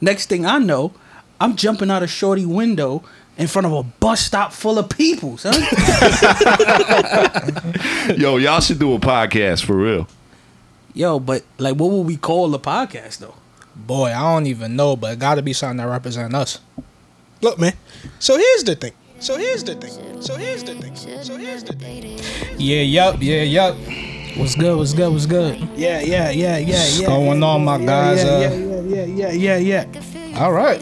Next thing I know, I'm jumping out a shorty window in front of a bus stop full of people, son. Yo, y'all should do a podcast for real. Yo, but like, what would we call the podcast though? Boy, I don't even know, but it gotta be something that represents us. Look, man. So here's the thing. Yeah, yup. What's good? Yeah. What's going on, my guys? Yeah. All right.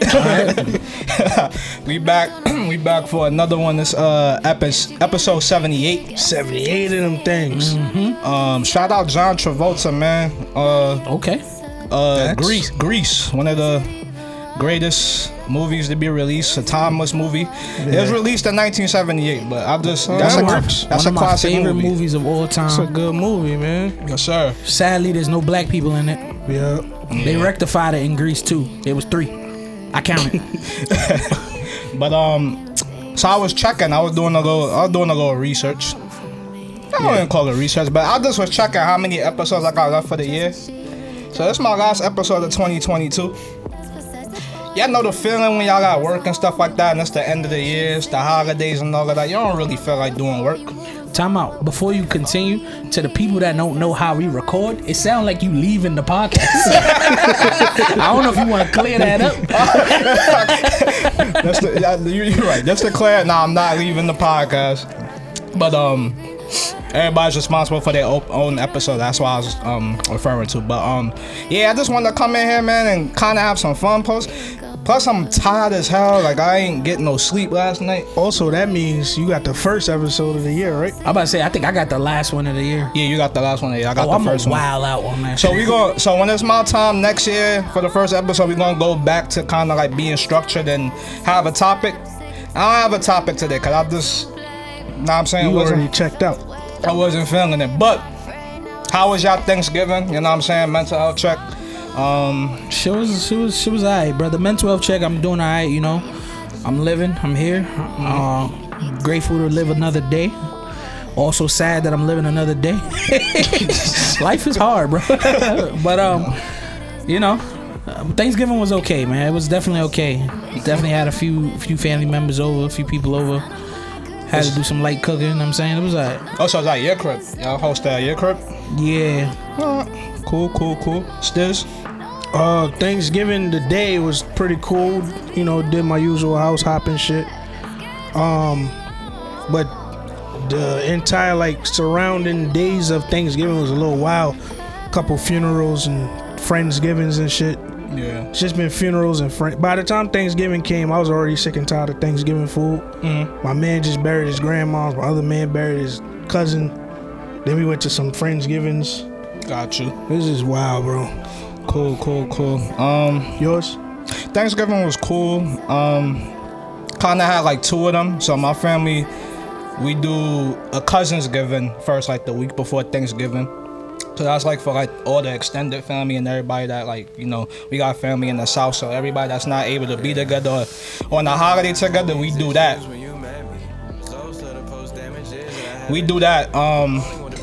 We back for another one. This episode 78. 78 of them things. Mm-hmm. Shout out John Travolta, man. Okay. Grease, one of the greatest movies to be released, a timeless movie. Yeah. It was released in 1978, but I just that's one of my favorite movies of all time. It's a good movie, man. Yes, sir. Sadly, there's no black people in it. Yeah. They rectified it in Grease too. There was 3. I counted. But so I was doing a little research. I wouldn't call it research, but I just was checking how many episodes I got left for the year. So this is my last episode of 2022. Y'all know the feeling when y'all got work and stuff like that, and it's the end of the year, it's the holidays and all of that. You don't really feel like doing work. Time out. Before you continue, to the people that don't know how we record, it sounds like you leaving the podcast. I don't know if you want to clear that up. You're right. That's the clear. Nah, I'm not leaving the podcast. But everybody's responsible for their own episode. That's what I was referring to. But yeah, I just wanted to come in here, man, and kind of have some fun. Plus, I'm tired as hell. Like, I ain't getting no sleep last night. Also, that means you got the first episode of the year, right? I'm about to say, I think I got the last one of the year. Yeah, you got the last one of the year. I got the first one. I'm a wild out one, man. So when it's my time next year for the first episode, we're gonna go back to kind of like being structured and have a topic. I don't have a topic today because I just, know what I'm saying, already checked out. I wasn't feeling it. But how was y'all Thanksgiving? You know what I'm saying? Mental health check. She was alright, brother. Mental health check. I'm doing alright. You know, I'm living. I'm here. Grateful to live another day. Also sad that I'm living another day. Life is hard, bro. But you know, Thanksgiving was okay, man. It was definitely okay. Definitely had a few family members over, a few people over. Had to do some light cooking, you know what I'm saying? It was alright. Oh, so it's at your crib. Y'all host at your crib? Yeah. Cool. Stiz? Thanksgiving, the day was pretty cool. You know, did my usual house hopping shit. But the entire, like, surrounding days of Thanksgiving was a little wild. Couple funerals and Friendsgivings and shit. Yeah. It's just been funerals and friends. By the time Thanksgiving came, I was already sick and tired of Thanksgiving food. Mm-hmm. My man just buried his grandma's. My other man buried his cousin. Then we went to some Friendsgivings. Got you. This is wild, bro. Cool. Yours? Thanksgiving was cool. Kind of had like 2 of them. So my family, we do a Cousinsgiving first, like the week before Thanksgiving. So that's like for like all the extended family and everybody that, like, you know, we got family in the South, so everybody that's not able to be together or on the holiday together, we do that.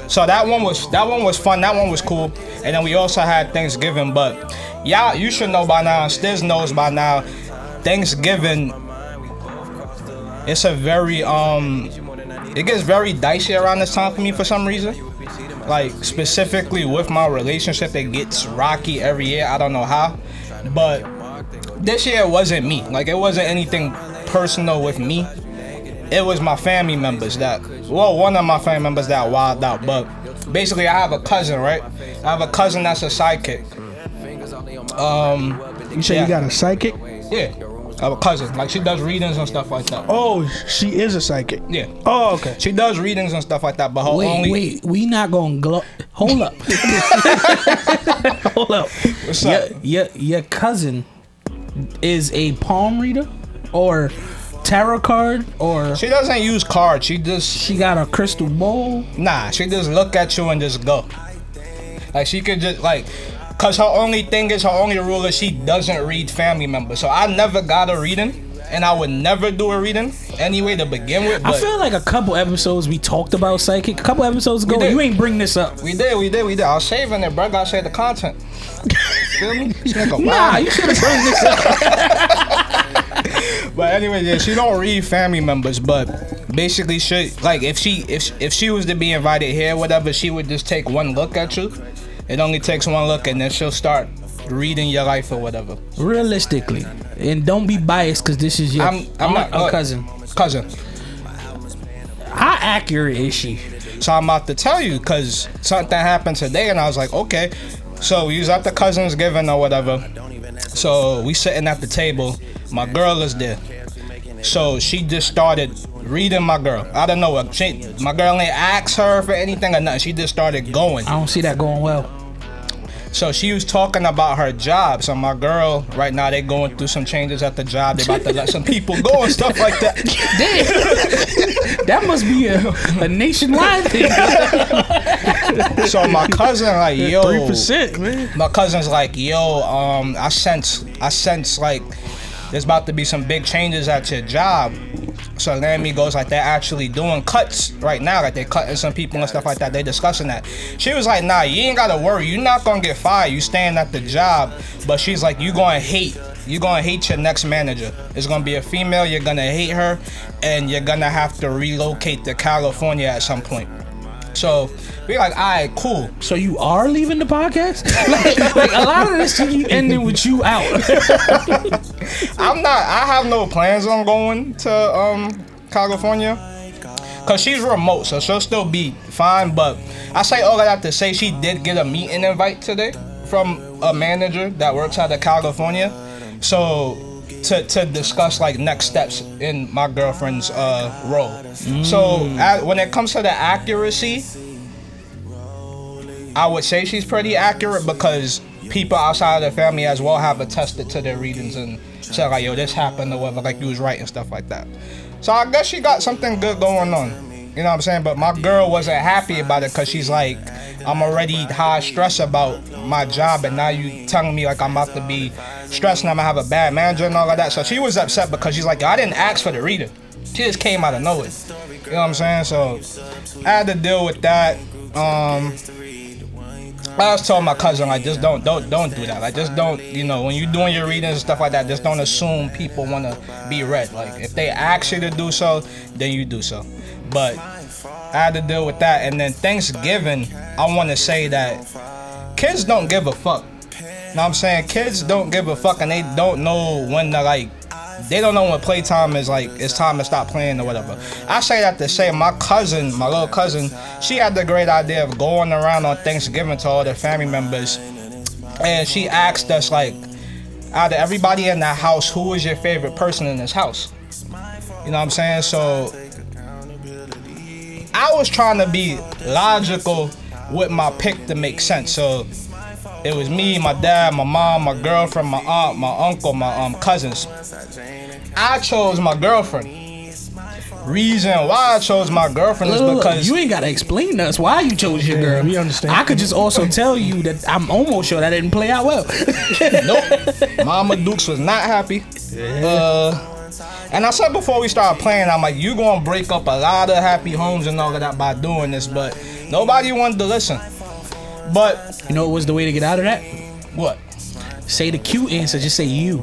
So that one was fun. That one was cool. And then we also had Thanksgiving, but y'all, you should know by now, Stiz knows by now, Thanksgiving, it's a very it gets very dicey around this time for me for some reason. Like, specifically with my relationship, it gets rocky every year. I don't know how, but this year it wasn't me. Like, it wasn't anything personal with me. It was my family members that, well, one of my family members that wilded out. But basically, I have a cousin, right? I have a cousin that's a sidekick. You say you got a sidekick? Yeah, I have a cousin. Like, she does readings and stuff like that. Oh, she is a psychic. Yeah. Oh, okay. She does readings and stuff like that, but her Wait, we not gonna hold up. Hold up. What's up? Your cousin is a palm reader or tarot card, or she doesn't use cards. She got a crystal bowl. Nah, she just look at you and just go. Like, she could just like. Cause her only rule is she doesn't read family members. So I never got a reading. and I would never do a reading anyway to begin with. But I feel like a couple episodes we talked about psychic. A couple episodes ago, you ain't bring this up. We did. I was shaving it, bro. I gotta share the content. Feel me? Nah, you should have bring this up. But anyway, yeah, she don't read family members, but basically, she, like, if she was to be invited here, whatever, she would just take one look at you. It only takes one look, and then she'll start reading your life or whatever. Realistically, and don't be biased, because this is your cousin. How accurate is she? So I'm about to tell you, because something happened today, and I was like, okay. So we was at the cousin's giving or whatever. So we sitting at the table. My girl is there. So she just started reading my girl. I don't know what my girl ain't asked her for anything or nothing. She just started going. I don't see that going well. So she was talking about her job. So my girl, right now, they going through some changes at the job. They about to let some people go and stuff like that. Damn. That must be a nationwide thing. So my cousin like, yo, 3%, man. My cousin's like, yo, I sense like there's about to be some big changes at your job. So Lammy goes like, they're actually doing cuts right now. Like, they're cutting some people and stuff like that. They're discussing that. She was like, nah, you ain't got to worry. You're not going to get fired. You staying at the job. But she's like, you're going to hate your next manager. It's going to be a female. You're going to hate her. And you're going to have to relocate to California at some point. So we're like, all right, cool. So you are leaving the podcast? like a lot of this you ending with you out. I'm not. I have no plans on going to California, cause she's remote, so she'll still be fine. But I say all that to say she did get a meeting invite today from a manager that works out of California. So to discuss like next steps in my girlfriend's role. So when it comes to the accuracy, I would say she's pretty accurate, because people outside of the family as well have attested to their readings and said like, yo, this happened or whatever, like you was right and stuff like that. So I guess she got something good going on, you know what I'm saying? But my girl wasn't happy about it, because she's like, I'm already high stress about my job, and now you telling me like I'm about to be stressed and I'm gonna have a bad manager and all of that. So she was upset, because she's like, I didn't ask for the reading. She just came out of nowhere, you know what I'm saying? So I had to deal with that. I was telling my cousin, like, just don't do that. Like, just don't, you know, when you're doing your readings and stuff like that, just don't assume people want to be read. Like, if they ask you to do so, then you do so. But I had to deal with that. And then Thanksgiving, I want to say that kids don't give a fuck. You know what I'm saying? Kids don't give a fuck, and they don't know when to, like, they don't know when playtime is, like, it's time to stop playing or whatever. I say that to say my little cousin, she had the great idea of going around on Thanksgiving to all their family members. And she asked us, like, out of everybody in that house, who is your favorite person in this house? You know what I'm saying? So I was trying to be logical with my pick to make sense. So it was me, my dad, my mom, my girlfriend, my aunt, my uncle, my cousins. I chose my girlfriend. Reason why I chose my girlfriend is because... You ain't got to explain to us why you chose your girl. We understand. I could just also tell you that I'm almost sure that didn't play out well. Nope. Mama Dukes was not happy. Yeah. And I said before we started playing, I'm like, you going to break up a lot of happy homes and all of that by doing this, but nobody wanted to listen. But you know what was the way to get out of that? What? Say the cute answer. Just say you.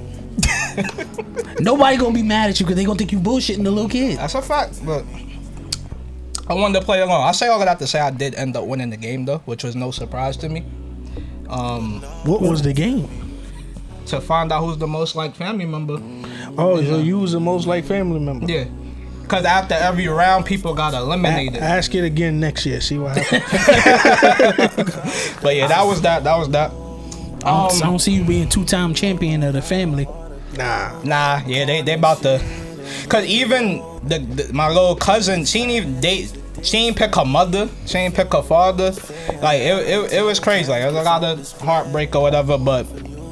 Nobody gonna be mad at you, because they gonna think you bullshitting the little kid. That's a fact. But I wanted to play along. I say all that to say I did end up winning the game though, which was no surprise to me. What was the game? To find out who's the most like family member. Oh, yeah. So you was the most like family member. Yeah. Because after every round, people got eliminated. Ask it again next year. See what happens. But yeah, that was that. I don't see you being two-time champion of the family. Nah. Yeah, they about to. Because even my little cousin, she ain't pick her mother. She ain't pick her father. Like, it was crazy. Like, it was a lot of heartbreak or whatever. But,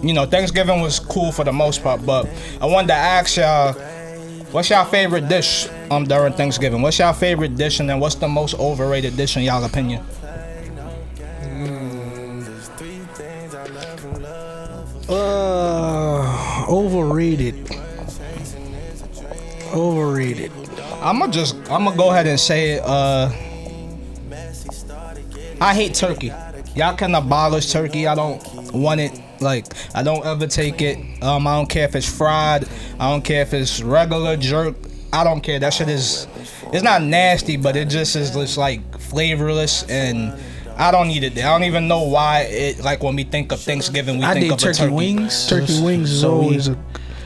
you know, Thanksgiving was cool for the most part. But I wanted to ask y'all, what's y'all favorite dish during Thanksgiving? What's y'all favorite dish, and then what's the most overrated dish in y'all opinion? Overrated. Overrated. I'ma go ahead and say it. I hate turkey. Y'all can abolish turkey. I don't want it. Like, I don't ever take it. I don't care if it's fried. I don't care if it's regular jerk. I don't care. That shit is, it's not nasty, but it just is just like flavorless, and I don't eat it. I don't even know why it, like, when we think of Thanksgiving, we think of turkey wings. Turkey wings is always a...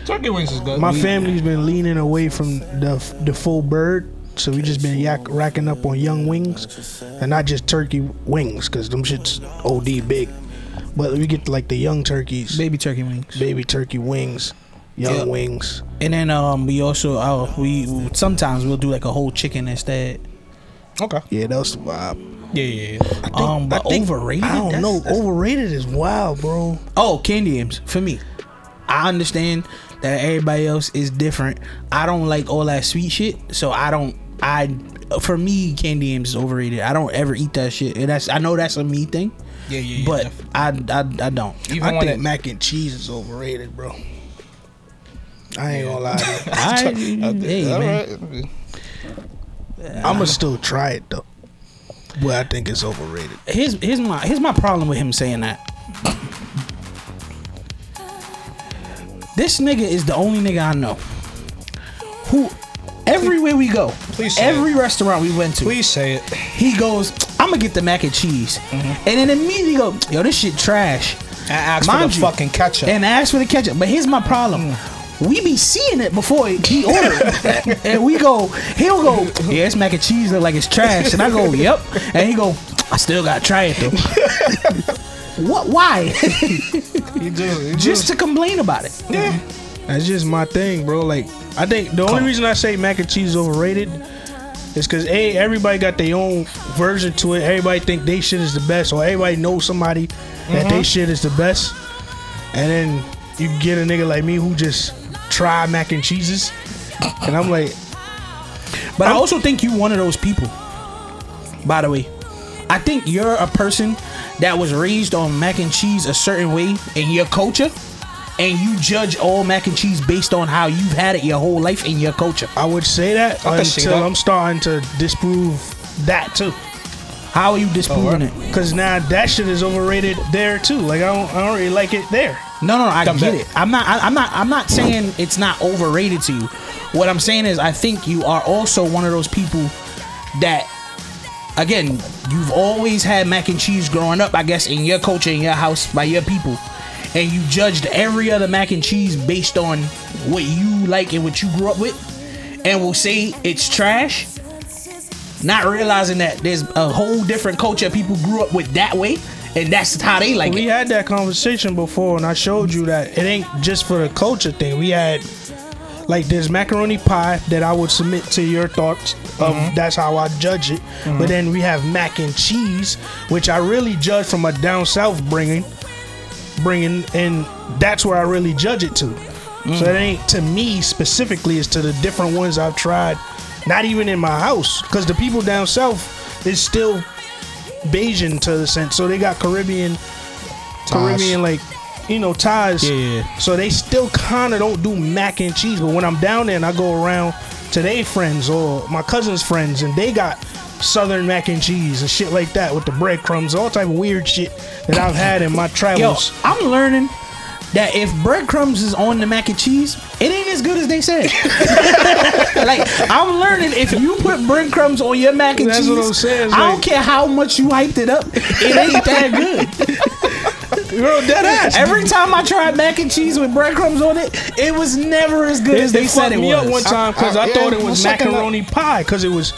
Turkey wings is good. My family's been leaning away from the full bird, so we just been racking up on young wings, and not just turkey wings, because them shit's OD big. But we get, like, the young turkeys. Baby turkey wings. Baby turkey wings. Young wings. And then we also, we sometimes we'll do, like, a whole chicken instead. Okay. Yeah, that's the vibe. Yeah. I think overrated? I don't know. Overrated is wild, bro. Oh, candy M's for me. I understand that everybody else is different. I don't like all that sweet shit, so for me, candy M's is overrated. I don't ever eat that shit. And I know that's a me thing. Yeah. But I don't. I think mac and cheese is overrated, bro. I ain't gonna lie to you. I'ma still try it though. Well, I think it's overrated. Here's my problem with him saying that. This nigga is the only nigga I know who, everywhere we go, every restaurant we went to, please say it, he goes, "I'm gonna get the mac and cheese," and then immediately go, "Yo, this shit trash." And ask for the fucking ketchup. And ask for the ketchup. But here's my problem. We be seeing it before he ordered. And we go, he'll go, "Yeah, it's mac and cheese, look like it's trash." And I go, "Yep." And he go, "I still gotta try it though." What? Why? Just to complain about it. Yeah. That's just my thing, bro. Like, I think the only reason I say mac and cheese is overrated is because everybody got their own version to it. Everybody think they shit is the best, or everybody knows somebody that they shit is the best. And then you get a nigga like me who just try mac and cheeses, and I'm like, but I also think you one of those people. By the way, I think you're a person that was raised on mac and cheese a certain way in your culture, and you judge all mac and cheese based on how you've had it your whole life in your culture. I would say that until I'm starting to disprove that too. How are you disproving it? Cause now that shit is overrated there too. Like, I don't really like it there. No, I get it. I'm not saying it's not overrated to you. What I'm saying is, I think you are also one of those people that, again, you've always had mac and cheese growing up, I guess, in your culture, in your house, by your people, and you judged every other mac and cheese based on what you like and what you grew up with, and will say it's trash, not realizing that there's a whole different culture people grew up with that way. And that's how they like it. We had that conversation before, and I showed you that it ain't just for the culture thing. We had, like, there's macaroni pie that I would submit to your thoughts of. That's how I judge it. But then we have mac and cheese, which I really judge from a down south bringing, and that's where I really judge it to. So it ain't to me specifically. It's to the different ones I've tried, not even in my house, because the people down south is still Bayesian to the sense, so they got Caribbean like, you know, ties. Yeah. So they still kind of don't do mac and cheese, but when I'm down there and I go around to their friends or my cousin's friends, and they got Southern mac and cheese and shit like that with the breadcrumbs, all type of weird shit that I've had in my travels. Yo, I'm learning that if breadcrumbs is on the mac and cheese, it ain't as good as they said. Like, I'm learning, if you put breadcrumbs on your mac and cheese, what I'm saying, I don't care how much you hyped it up, it ain't that good. You're dead ass. Every time I tried mac and cheese with breadcrumbs on it, it was never as good as they said it was. They fucked me up one time because I thought it was macaroni pie, because it was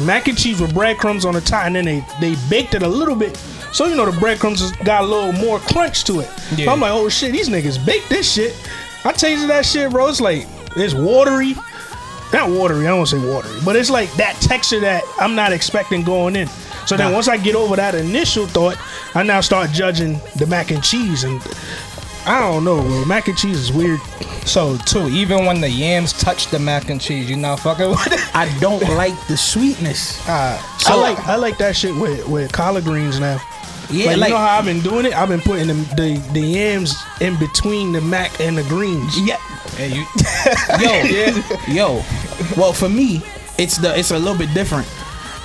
mac and cheese with breadcrumbs on the top, and then they baked it a little bit. So, you know, the breadcrumbs got a little more crunch to it. Yeah. I'm like, oh shit, these niggas baked this shit. I tasted that shit, bro. It's like, it's watery. Not watery, I don't want to say watery, but it's like that texture that I'm not expecting going in. So then once I get over that initial thought, I now start judging the mac and cheese, and I don't know, bro. Mac and cheese is weird. So, too, even when the yams touch the mac and cheese, you not fucking with it? I don't like the sweetness. I like that shit with collard greens now. Yeah, like, you know how I've been doing it? I've been putting the yams in between the mac and the greens. Yeah. And you, yo. Well, for me, it's a little bit different.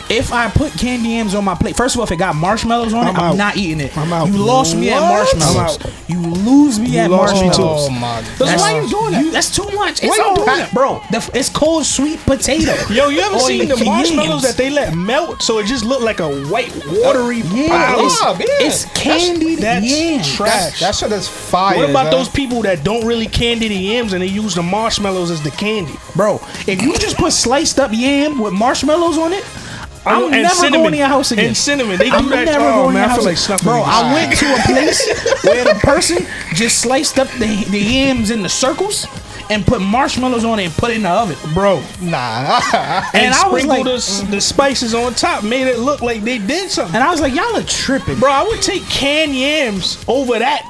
If I put candy M's on my plate, first of all, if it got marshmallows on it, I'm not eating it. I'm out. You lost me at marshmallows. You lose me at marshmallows. Oh my God! That's why you doing that? That's too much. It's all hot, bro. It's cold sweet potato. Yo, you ever seen the marshmallows that they let melt so it just looked like a white watery pile? It's candied yams. Trash. That shit is fire. What about those people that don't really candy the yams and they use the marshmallows as the candy, bro? If you just put sliced up yam with marshmallows on it. I'm never going to your house again. And cinnamon. They do I'm that. Never going to your house. Like bro, I went to a place where the person just sliced up the yams in the circles and put marshmallows on it and put it in the oven. Bro. Nah. And I was like, the spices on top made it look like they did something. And I was like, y'all are tripping. Bro, I would take canned yams over that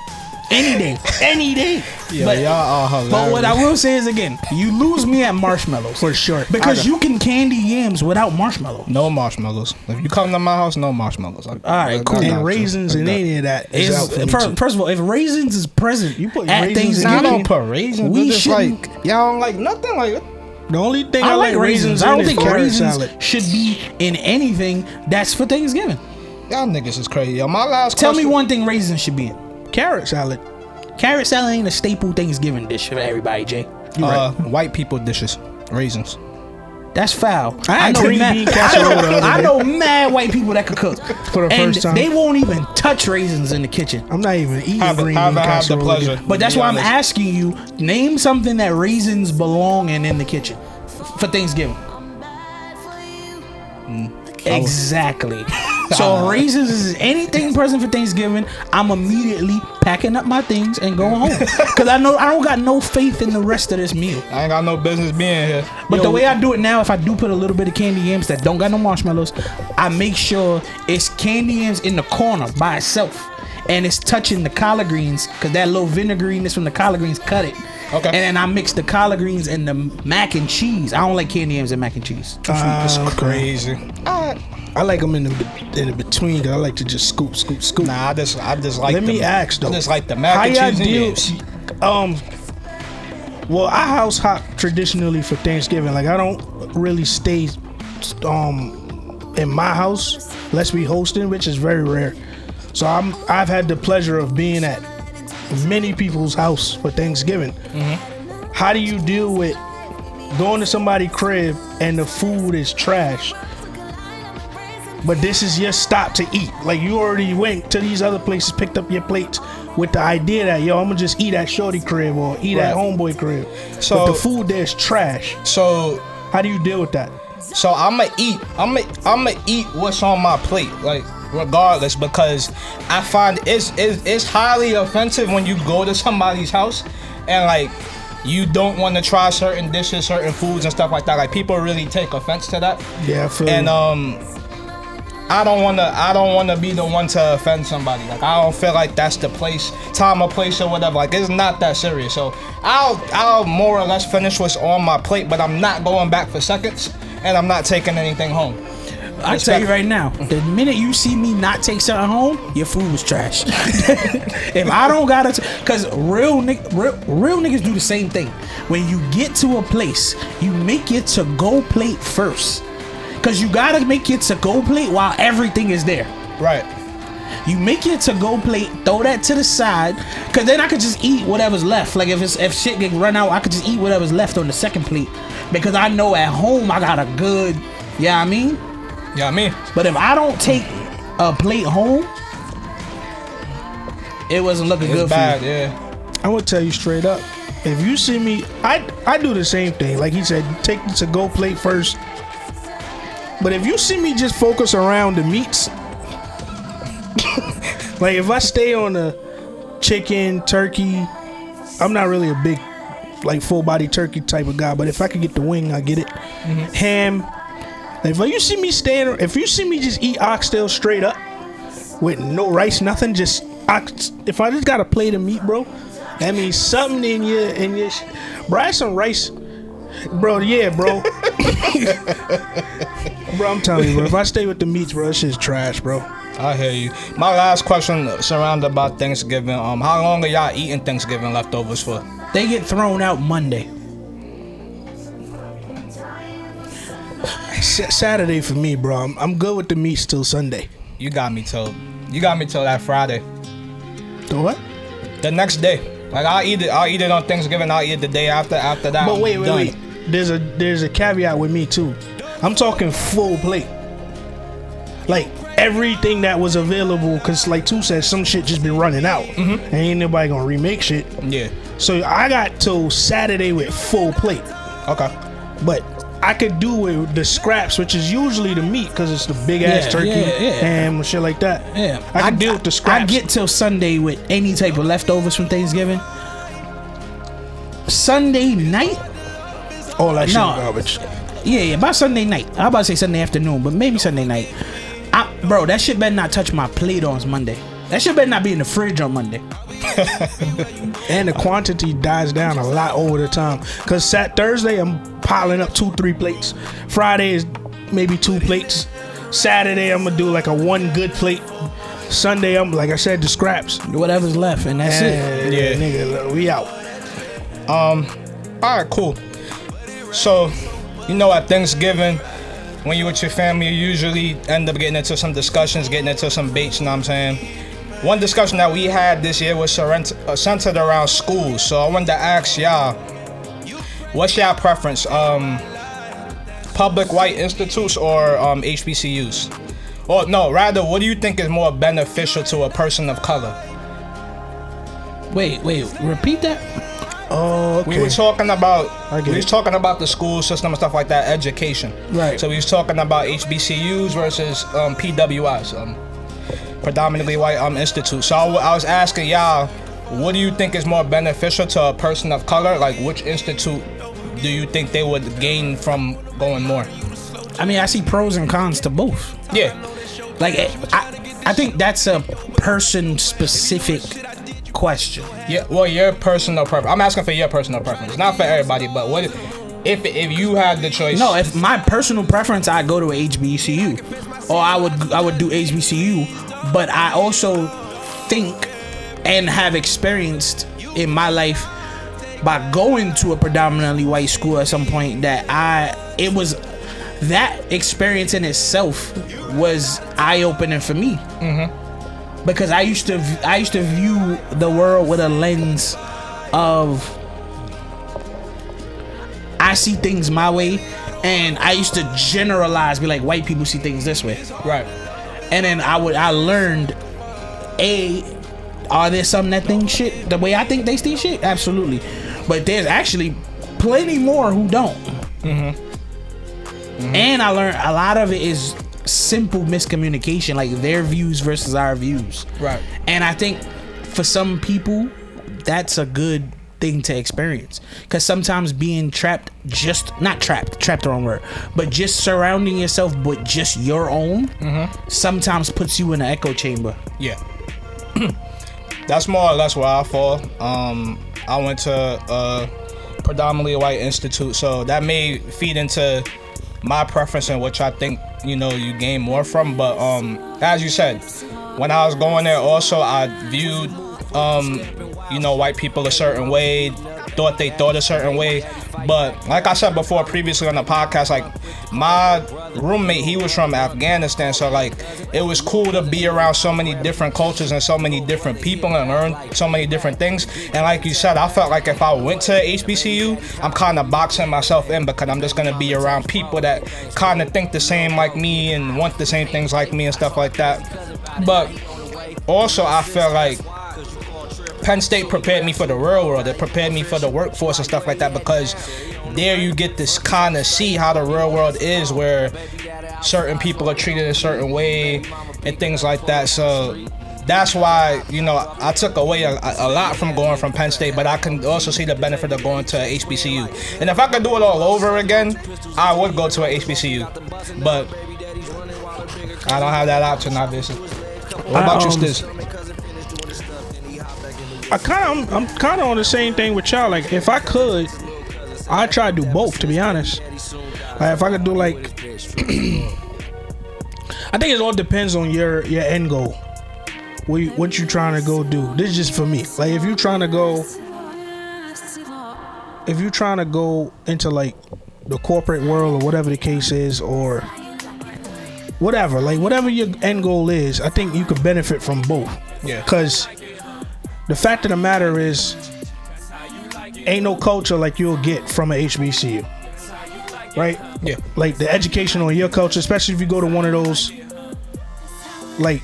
any day. Any day. Yeah, but, y'all are hilarious. But what I will say is, again, you lose me at marshmallows. For sure. Because you can candy yams without marshmallows. No marshmallows. If you come to my house, no marshmallows. Alright, cool. And raisins and any of that. First of all, if raisins is present, you put at raisins. I don't put raisins. We shouldn't. Like, y'all don't like nothing like that. The only thing I like raisins. I don't think raisins should be in anything that's for Thanksgiving. Y'all niggas is crazy. Yo, my last question. Tell me one thing raisins should be in. Carrot salad. Carrot salad ain't a staple Thanksgiving dish for everybody, Jay. Right. White people dishes. Raisins. That's foul. I know mad white people that could cook. For the first time. They won't even touch raisins in the kitchen. I'm not even eating green bean casserole. But that's why I'm asking you, name something that raisins belong in the kitchen for Thanksgiving. Exactly. So raisins is anything present for Thanksgiving. I'm immediately packing up my things and going home because I know I don't got no faith in the rest of this meal. I ain't got no business being here. But the way I do it now, if I do put a little bit of candy yams that don't got no marshmallows, I make sure it's candy yams in the corner by itself and it's touching the collard greens because that little vinegariness from the collard greens cut it. Okay. And then I mix the collard greens and the mac and cheese. I don't like candy yams and mac and cheese. That's crazy. I like them in the between because I like to just scoop. Nah, I just like. Let me ask though. I just like the mac and cheese. Well, I house hop traditionally for Thanksgiving. Like I don't really stay in my house unless we hosting, which is very rare. So I've had the pleasure of being at many people's house for Thanksgiving. Mm-hmm. How do you deal with going to somebody's crib and the food is trash? But this is your stop to eat. Like you already went to these other places, picked up your plates with the idea that I'm gonna just eat at Shorty crib or eat at homeboy crib. So but the food there's trash. So how do you deal with that? So I'ma eat what's on my plate, like regardless, because I find it's highly offensive when you go to somebody's house and like you don't want to try certain dishes, certain foods and stuff like that. Like people really take offense to that. Yeah, for and I don't wanna be the one to offend somebody. Like I don't feel like that's the place, time or place or whatever. Like it's not that serious. So I'll more or less finish what's on my plate, but I'm not going back for seconds, and I'm not taking anything home. I tell you right now, the minute you see me not take something home, your food was trash. If I don't gotta, cause real niggas do the same thing. When you get to a place, you make your to go plate first. Cause you gotta make your to-go plate while everything is there. Right. You make your to-go plate, throw that to the side, cause then I could just eat whatever's left. Like if shit get run out, I could just eat whatever's left on the second plate, because I know at home I got a good. Yeah, you know what I mean. Yeah, I mean. But if I don't take a plate home, it wasn't looking good for me. Yeah. I would tell you straight up, if you see me, I do the same thing. Like he said, take the to-go plate first. But if you see me just focus around the meats, like if I stay on the chicken, turkey, I'm not really a big like full body turkey type of guy, but if I could get the wing, I get it. Mm-hmm. Ham. If you see me just eat oxtail straight up with no rice, nothing, just if I just got a plate of meat, bro, that means something in your bro, that's some rice. Bro, yeah, bro. Bro, I'm telling you, bro, if I stay with the meats, bro, that shit's trash, bro. I hear you. My last question surrounded about Thanksgiving. How long are y'all eating Thanksgiving leftovers for? They get thrown out Monday. Saturday for me, bro. I'm good with the meats till Sunday. You got me till that Friday. The what? The next day. Like I'll eat it on Thanksgiving. I'll eat it the day after that. But wait. There's a caveat with me too. I'm talking full plate. Like everything that was available, cause like two said, some shit just been running out. Mm-hmm. Ain't nobody gonna remake shit. Yeah. So I got till Saturday with full plate. Okay. But I could do with the scraps, which is usually the meat, cause it's the big ass turkey, ham and shit like that. Yeah. I could deal with the scraps. I get till Sunday with any type of leftovers from Thanksgiving. Sunday night. All that shit garbage. Yeah, by Sunday night. I about to say Sunday afternoon, but maybe Sunday night. Bro, that shit better not touch my plate on Monday. That shit better not be in the fridge on Monday. And the quantity dies down a lot over the time. Because Thursday, I'm piling up 2-3 plates. Friday is maybe 2 plates. Saturday, I'm going to do like a 1 good plate. Sunday, I'm like I said, the scraps. Whatever's left, and that's it. Yeah, nigga, we out. All right, cool. So, you know, at Thanksgiving, when you with your family, you usually end up getting into some discussions, getting into some baits, you know what I'm saying? One discussion that we had this year was centered around school. So I wanted to ask y'all, what's y'all preference? Public white institutes or HBCUs? Or no, rather, what do you think is more beneficial to a person of color? Wait, repeat that? Oh, okay. We was talking about the school system and stuff like that, education. Right. So we was talking about HBCUs versus PWIs, predominantly white institutes. So I was asking y'all, what do you think is more beneficial to a person of color? Like, which institute do you think they would gain from going more? I mean, I see pros and cons to both. Yeah. Like, I think that's a person-specific question. Yeah, well, your personal preference. I'm asking for your personal preference, not for everybody. But what if you had the choice? No, if my personal preference, I go to a HBCU, or I would do HBCU. But I also think and have experienced in my life by going to a predominantly white school at some point that that experience in itself was eye-opening for me. Mm-hmm. Because I used to view the world with a lens of I see things my way, and I used to generalize, be like, white people see things this way, right? And then I learned, are there some that think shit the way I think they see shit? Absolutely, but there's actually plenty more who don't. Mm-hmm. Mm-hmm. And I learned a lot of it is simple miscommunication, like their views versus our views, right? And I think for some people that's a good thing to experience, because sometimes being just surrounding yourself with just your own, mm-hmm, sometimes puts you in an echo chamber. Yeah. That's more or less where I fall. I went to a predominantly white institute, so that may feed into my preference and which I think, you know, you gain more from. But as you said, when I was going there also, I viewed, you know, white people a certain way, thought they thought a certain way. But like I said before previously on the podcast, like my roommate, he was from Afghanistan. So like it was cool to be around so many different cultures and so many different people and learn so many different things. And like you said, I felt like if I went to HBCU, I'm kind of boxing myself in because I'm just going to be around people that kind of think the same like me and want the same things like me and stuff like that. But also I feel like Penn State prepared me for the real world. It prepared me for the workforce and stuff like that, because there you get to kind of see how the real world is, where certain people are treated a certain way and things like that. So that's why, you know, I took away a lot from going from Penn State, but I can also see the benefit of going to HBCU. And if I could do it all over again, I would go to a HBCU, but I don't have that option, obviously. What about you, Stiz? I'm kind of on the same thing with y'all. Like, if I could, I'd try to do both, to be honest. Like, if I could do, like, I think it all depends on your end goal. What you trying to go do. This is just for me. Like, if you trying to go into like the corporate world or whatever the case is, or whatever, like whatever your end goal is, I think you could benefit from both. Yeah. Cause the fact of the matter is, ain't no culture like you'll get from an HBCU. Right? Yeah. Like the education on your culture, especially if you go to one of those, like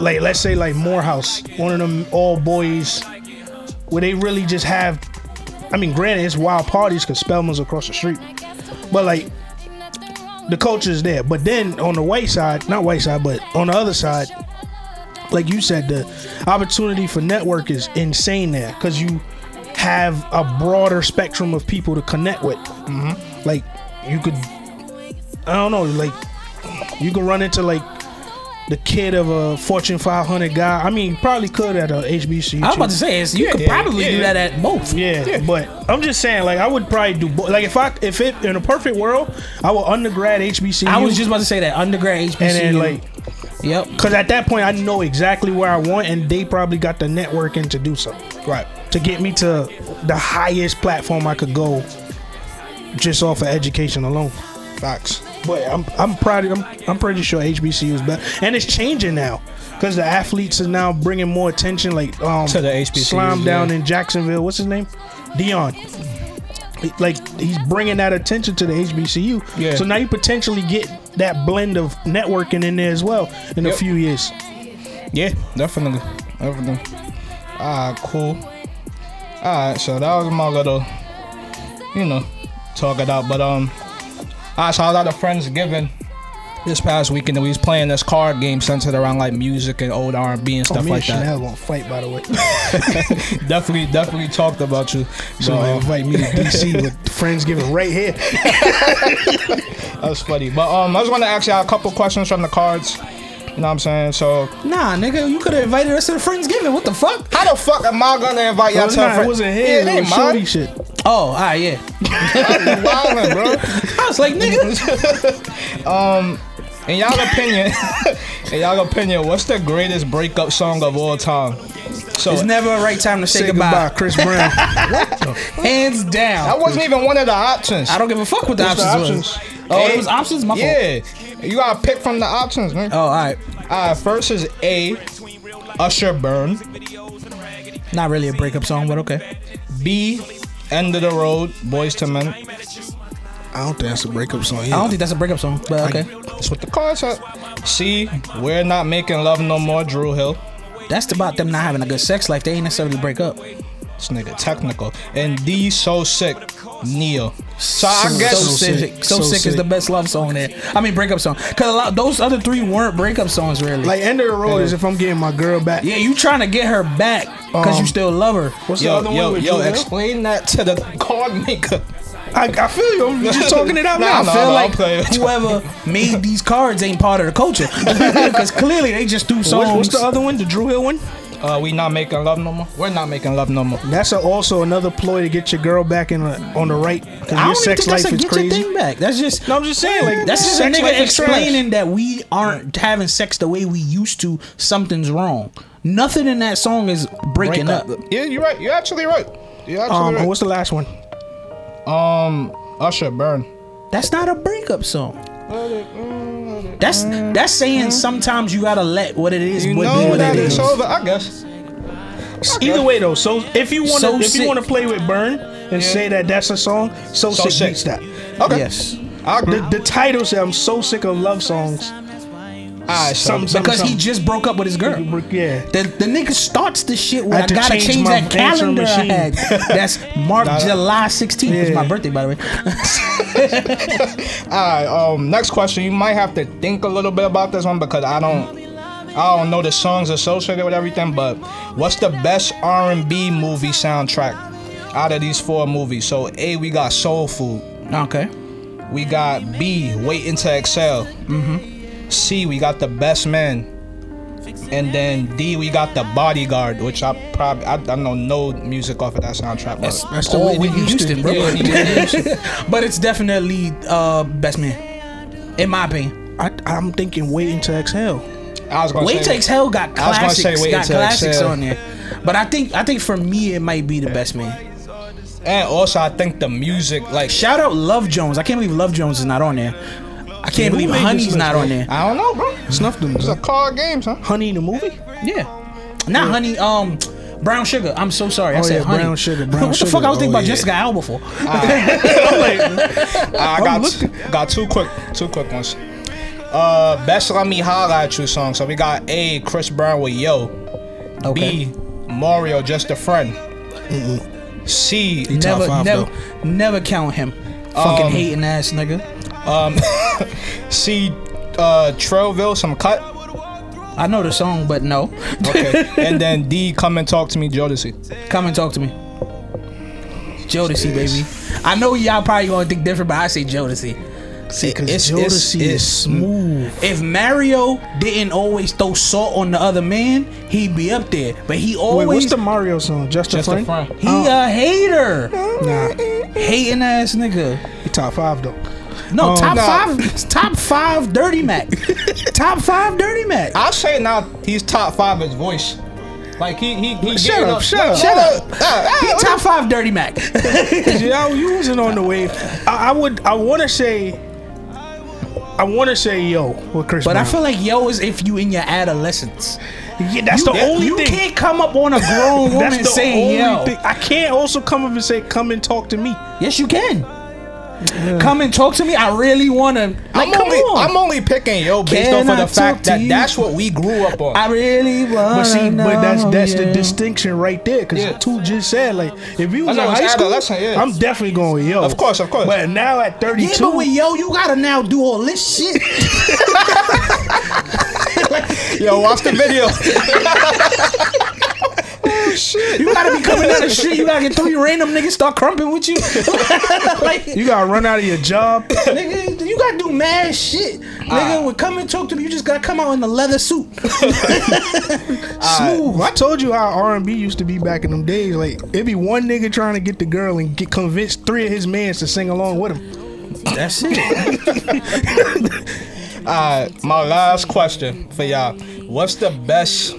let's say like Morehouse, one of them all boys, where they really just have, I mean, granted it's wild parties because Spelman's across the street, but like the culture is there. But then on the white side, not white side, but on the other side, like you said, the opportunity for network is insane there because you have a broader spectrum of people to connect with. Mm-hmm. Like you could, I don't know, like you could run into like the kid of a Fortune 500 guy. I mean, probably could at a HBCU. I was about to say, you could probably do that at both. Yeah, but I'm just saying, like I would probably do both. Like if it in a perfect world, I would undergrad HBCU. I was just about to say that, undergrad HBCU, and then like. Yep. Because at that point I know exactly where I want, and they probably got the networking to do so. Right. To get me to the highest platform I could go just off of education alone. Facts. But I'm pretty sure HBCU is better. And it's changing now because the athletes are now bringing more attention, like to the HBCU. Slime down in Jacksonville, what's his name? Dion. Like he's bringing that attention to the HBCU. Yeah. So now you potentially get that blend of networking in there as well in a few years. Yeah, definitely. Alright, cool. Alright, so that was my little, talk it out. But alright, so I was at a Friendsgiving this past weekend, and we was playing this card game centered around like music and old R&B and stuff like that. Chanel won't fight, by the way. definitely talked about you. Somebody invite me to DC with Friendsgiving right here. That's funny. But I was going to ask y'all a couple questions from the cards. You know what I'm saying? So nah, nigga, you could have invited us to the Friendsgiving. What the fuck? How the fuck am I gonna invite y'all to a Friendsgiving? Wasn't here. Yeah, they was shorty shit. Oh, alright, yeah. I was wildin', bro. I was like, nigga. In y'all opinion, what's the greatest breakup song of all time? So it's never a right time to say goodbye. Chris Brown. Hands down. That wasn't even one of the options. I don't give a fuck what the options was. Oh, it was options? My fault. You gotta pick from the options, man. Oh, alright. First is A, Usher Burn. Not really a breakup song, but okay. B, End of the Road, Boyz II Men. I don't think that's a breakup song either. I don't think that's a breakup song, but okay. That's what the card said. C, We're Not Making Love No More, Dru Hill. That's about them not having a good sex life. They ain't necessarily break up. This nigga technical. And D, So Sick, Ne-Yo. So I guess So Sick is the best love song there. I mean breakup song. Cause a lot, those other three weren't breakup songs really. Like End of the Road is if I'm getting my girl back. Yeah, you trying to get her back cause you still love her. What's the other one with Dru Hill? Explain that to the card maker. I feel you. I'm just talking it out now. I feel like whoever made these cards ain't part of the culture. Because clearly they just do songs. What's the other one? The Dru Hill one? We Not Making Love No More. We're Not Making Love No More. That's also another ploy to get your girl back on the right. Because your sex life is crazy. Get your thing back. That's just. No, I'm just saying. Like, that's just a nigga explaining that we aren't having sex the way we used to. Something's wrong. Nothing in that song is breaking up. Yeah, you're right. You're actually right. What's the last one? Usher Burn. That's not a breakup song. That's saying sometimes you gotta let what it is. You know what that is. Over, I guess. Either way though, so if you wanna play with Burn and say that's a song, So Sick beats that. Okay. Yes. I agree. The title said I'm so sick of love songs. Right, because he just broke up with his girl. Yeah. The nigga starts the shit where I gotta change that calendar machine. I had. That's marked July 16th. Yeah. It was my birthday, by the way. Alright, next question. You might have to think a little bit about this one because I don't know the songs associated with everything, but what's the best R&B movie soundtrack out of these four movies? So A, we got Soul Food. Okay. We got B, Waiting to Exhale. Mm-hmm. C, we got The Best Man, and then D, we got The Bodyguard, which I don't know no music off of that soundtrack. That's the way we used it, bro. But it's definitely Best Man, in my opinion. I'm thinking Waiting to Exhale. Waiting to Exhale got classics. On there. But I think for me it might be The Best Man. And also I think the music, like, shout out Love Jones. I can't believe Love Jones is not on there. I can't believe Honey's not on there. I don't know, bro. Snuff them. It's a card games, huh? Honey in the movie? Yeah. Not Honey, Brown Sugar. I'm so sorry. I said Honey. Brown Sugar. What the fuck I was thinking about Jessica Alba for? I got two quick ones. Best Let Me Holla At You song. So we got A, Chris Brown with Yo. Okay. B, Mario, Just a Friend. C, never count him. Fucking hating ass nigga. C, Trellville, Some Cut. I know the song, but no. Okay. And then D, Come and Talk to Me, Jodeci. Come and Talk to Me, Jodeci, baby. I know y'all probably gonna think different, but I say Jodeci. See, cause Jodeci is smooth. If Mario didn't always throw salt on the other man, he'd be up there. But he always. Wait, what's the Mario song? Just a Friend? He a hater. Nah, hating ass nigga. He top five though. No, top five. Top five Dirty Mac. Top five Dirty Mac. I'll say now he's top five his voice. Like he shut up. He top five Dirty Mac. Yeah, you wasn't on the wave. I want to say Yo with Chris Brown. I feel like Yo is if you in your adolescence. Yeah, that's the only thing. You can't come up on a grown woman and say Yo. I can't also come up and say Come and Talk to Me. Yes, you can. Yeah. Come and Talk to Me. I really want to. I'm only picking Yo based off of the fact that that's what we grew up on. I really want to know. But that's the distinction right there. Because two just said, like, if you was in high school, I'm definitely going with Yo. Of course. But now at 32, but with Yo, you gotta now do all this shit. Yo, watch the video. Shit. You gotta be coming out of the street. You gotta get 3 random niggas start crumping with you. Like, you gotta run out of your job. Nigga, you gotta do mad shit. Nigga, when Come and Talk to Me, you just gotta come out in a leather suit. Smooth. I told you how R&B used to be back in them days. Like, it'd be one nigga trying to get the girl and get convinced 3 of his mans to sing along with him. That's it. Alright, my last question for y'all. What's the best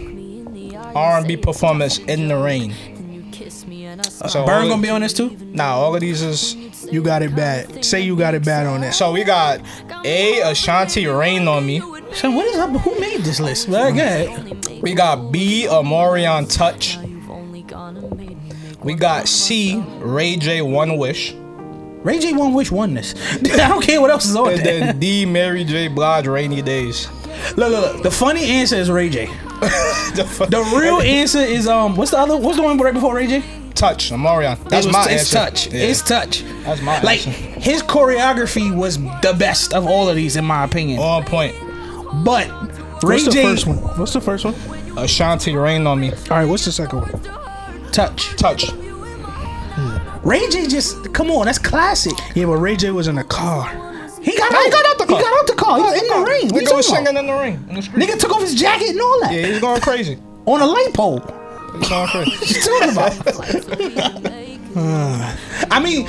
R&B performance in the rain? So Burn gonna be on this too? Nah, all of these is You Got It Bad. Say You Got It Bad on that. So we got A, Ashanti, Rain on Me. So what is up? Who made this list? Well, we got B, Omarion, Touch. We got C, Ray J, One Wish. Ray J, One Wish won this. I don't care what else is on there. And then D, Mary J. Blige, Rainy Days. Look. The funny answer is Ray J. The real answer is what's the one right before Ray J? Touch. Omarion. That's my answer. It's Touch. Yeah. It's Touch. That's my answer. Like, his choreography was the best of all of these in my opinion. On point. But What's the first one? Ashanti, Rain on Me. All right, what's the second one? Touch. Ray J just come on. That's classic. Yeah, but Ray J was in a car. He got out the car. He was in the rain. Nigga was singing in the rain. Nigga took off his jacket and all that. Yeah, he's going crazy. On a light pole. He's going crazy. What you talking about? I mean,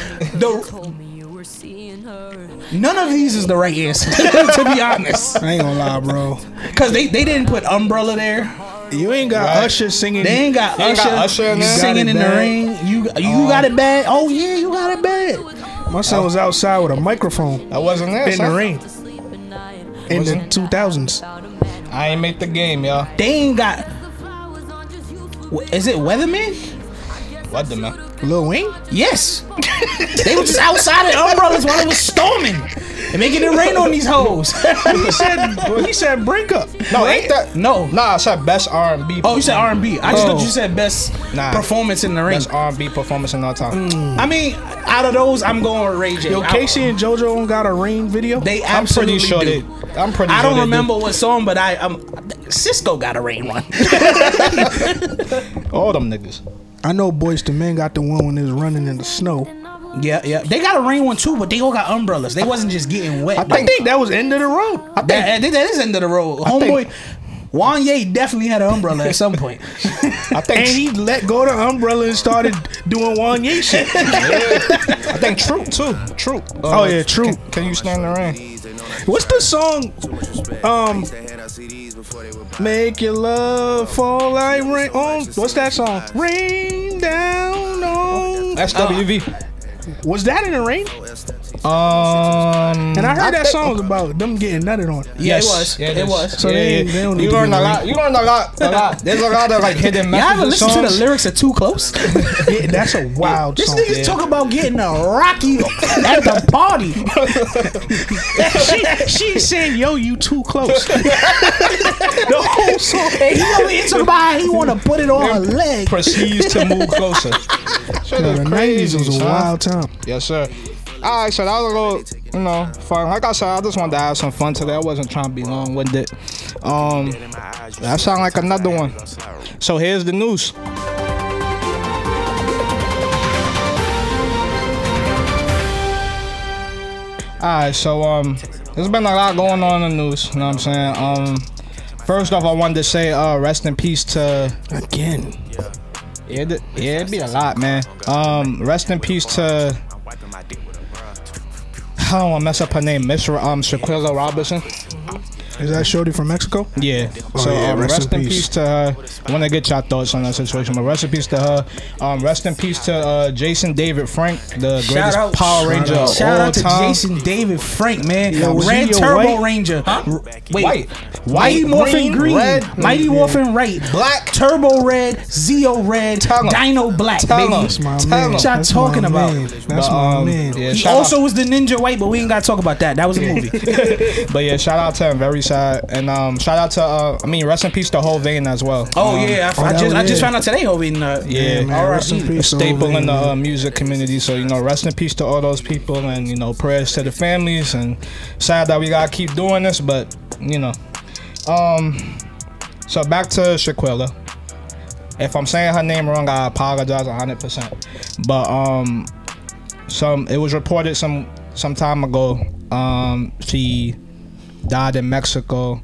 none of these is the right answer. To be honest, I ain't gonna lie, bro. Cause they didn't put Umbrella there. You ain't got Usher singing. They ain't got Usher singing in the rain. You got it bad. Oh yeah, you got it bad. My son was outside with a microphone. I wasn't there. In the rain. In the 2000s. I ain't make the game, y'all. They ain't got. Is it Weatherman? Weatherman. Lil Wayne? Yes. They were just outside at umbrellas while it was storming and making it rain on these hoes. He said break up. No, ain't that? No. Nah, I said best R&B. Oh, you said R&B. I just thought you said best performance in the rain. Best R&B performance in all time. I mean, out of those, I'm going with Ray J. Yo, Casey and JoJo got a rain video. They absolutely I'm pretty sure they do. I don't remember what song, but Cisco got a rain one. All them niggas. I know Boyz II Men got the one when they was running in the snow. Yeah. They got a rain one too, but they all got umbrellas. They wasn't just getting wet. I think that was End of the Road. I think that is End of the Road. Homeboy Wanye definitely had an umbrella at some point. And he let go of the umbrella and started doing Wanye shit. I think Troop too. Troop. Oh yeah, Troop. Can you stand in the rain? What's the song? Make your love fall like rain on. What's that song? Rain down on. That's WV. Was that in the rain? And I heard that song was about them getting nutted on. Yeah, yes. It was. Yeah, it was. So they don't you learned a lot. You learned a lot. A lot. There's a lot of like hidden messages. Y'all ever listen to the lyrics of Too Close? Yeah, that's a wild song. This nigga's talking about getting a rocky at the party. She saying, yo, you too close. The whole song. And it's about he want to put it on her leg. Proceeds to move closer. So the 90s was a wild time. Yes, sir. All right, so that was a little, you know, fun. Like I said, I just wanted to have some fun today. I wasn't trying to be long with it. That sounds like another one. So here's the news. All right, so there's been a lot going on in the news. You know what I'm saying? First off, I wanted to say rest in peace to again. Yeah, it'd be a lot, man. Rest in peace to, I don't want to mess up her name, Miss Shaquilla Robinson. Is that shorty from Mexico? Yeah. Oh, so yeah, rest in peace to her. I want to get y'all thoughts on that situation, but rest in peace to her. Rest in peace to Jason David Frank, the greatest Power Ranger of all time. Shout out to Jason David Frank, man. Yo, Red Turbo White? Ranger. Huh? Wait. Mighty Morphin Green. Red. Mighty Morphin Red. Black. Turbo Red. Zeo Red. Dino Black. Tell him. What y'all talking about? That's my man. Yeah, he also was the Ninja White, but we ain't got to talk about that. That was a movie. But yeah, shout out to him. Very side. And shout out to rest in peace to Hovain as well. Oh yeah, I just found out today Hovain. Staple in the music community. So rest in peace to all those people, and prayers to the families. And sad that we gotta keep doing this, but so back to Shaquilla. If I'm saying her name wrong, I apologize 100%. But it was reported some time ago. She died in Mexico.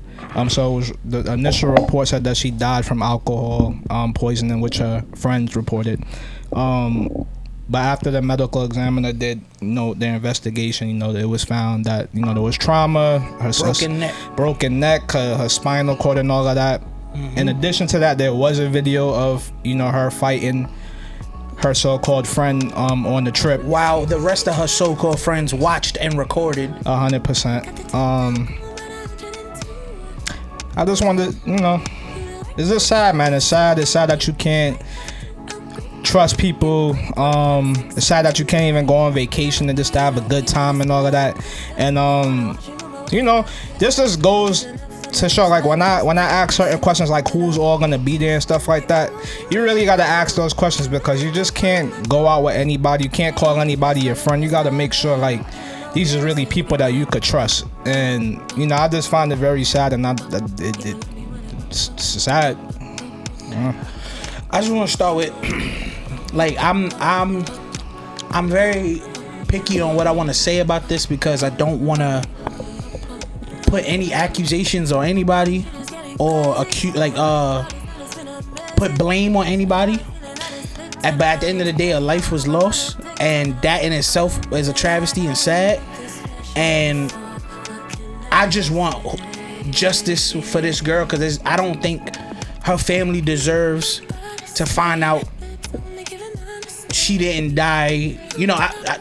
So it was, the initial report said that she died from alcohol poisoning, which her friends reported. But after the medical examiner did their investigation, it was found that there was trauma, her broken neck, her spinal cord, and all of that. Mm-hmm. In addition to that, there was a video of her fighting her so-called friend on the trip. Wow, the rest of her so-called friends watched and recorded. 100%. I just wanted to, it's just sad, man. It's sad that you can't trust people. It's sad that you can't even go on vacation and just have a good time and all of that. And this just goes to show, like, when I ask certain questions, like who's all gonna be there and stuff like that, you really gotta ask those questions, because you just can't go out with anybody. You can't call anybody your friend. You gotta make sure, like, these are really people that you could trust. And I just find it very sad, and it's sad. I just want to start with, like, I'm very picky on what I want to say about this, because I don't want to put any accusations on anybody or put blame on anybody. But at the end of the day, a life was lost, and that in itself is a travesty and sad. And I just want justice for this girl, because I don't think her family deserves to find out she didn't die.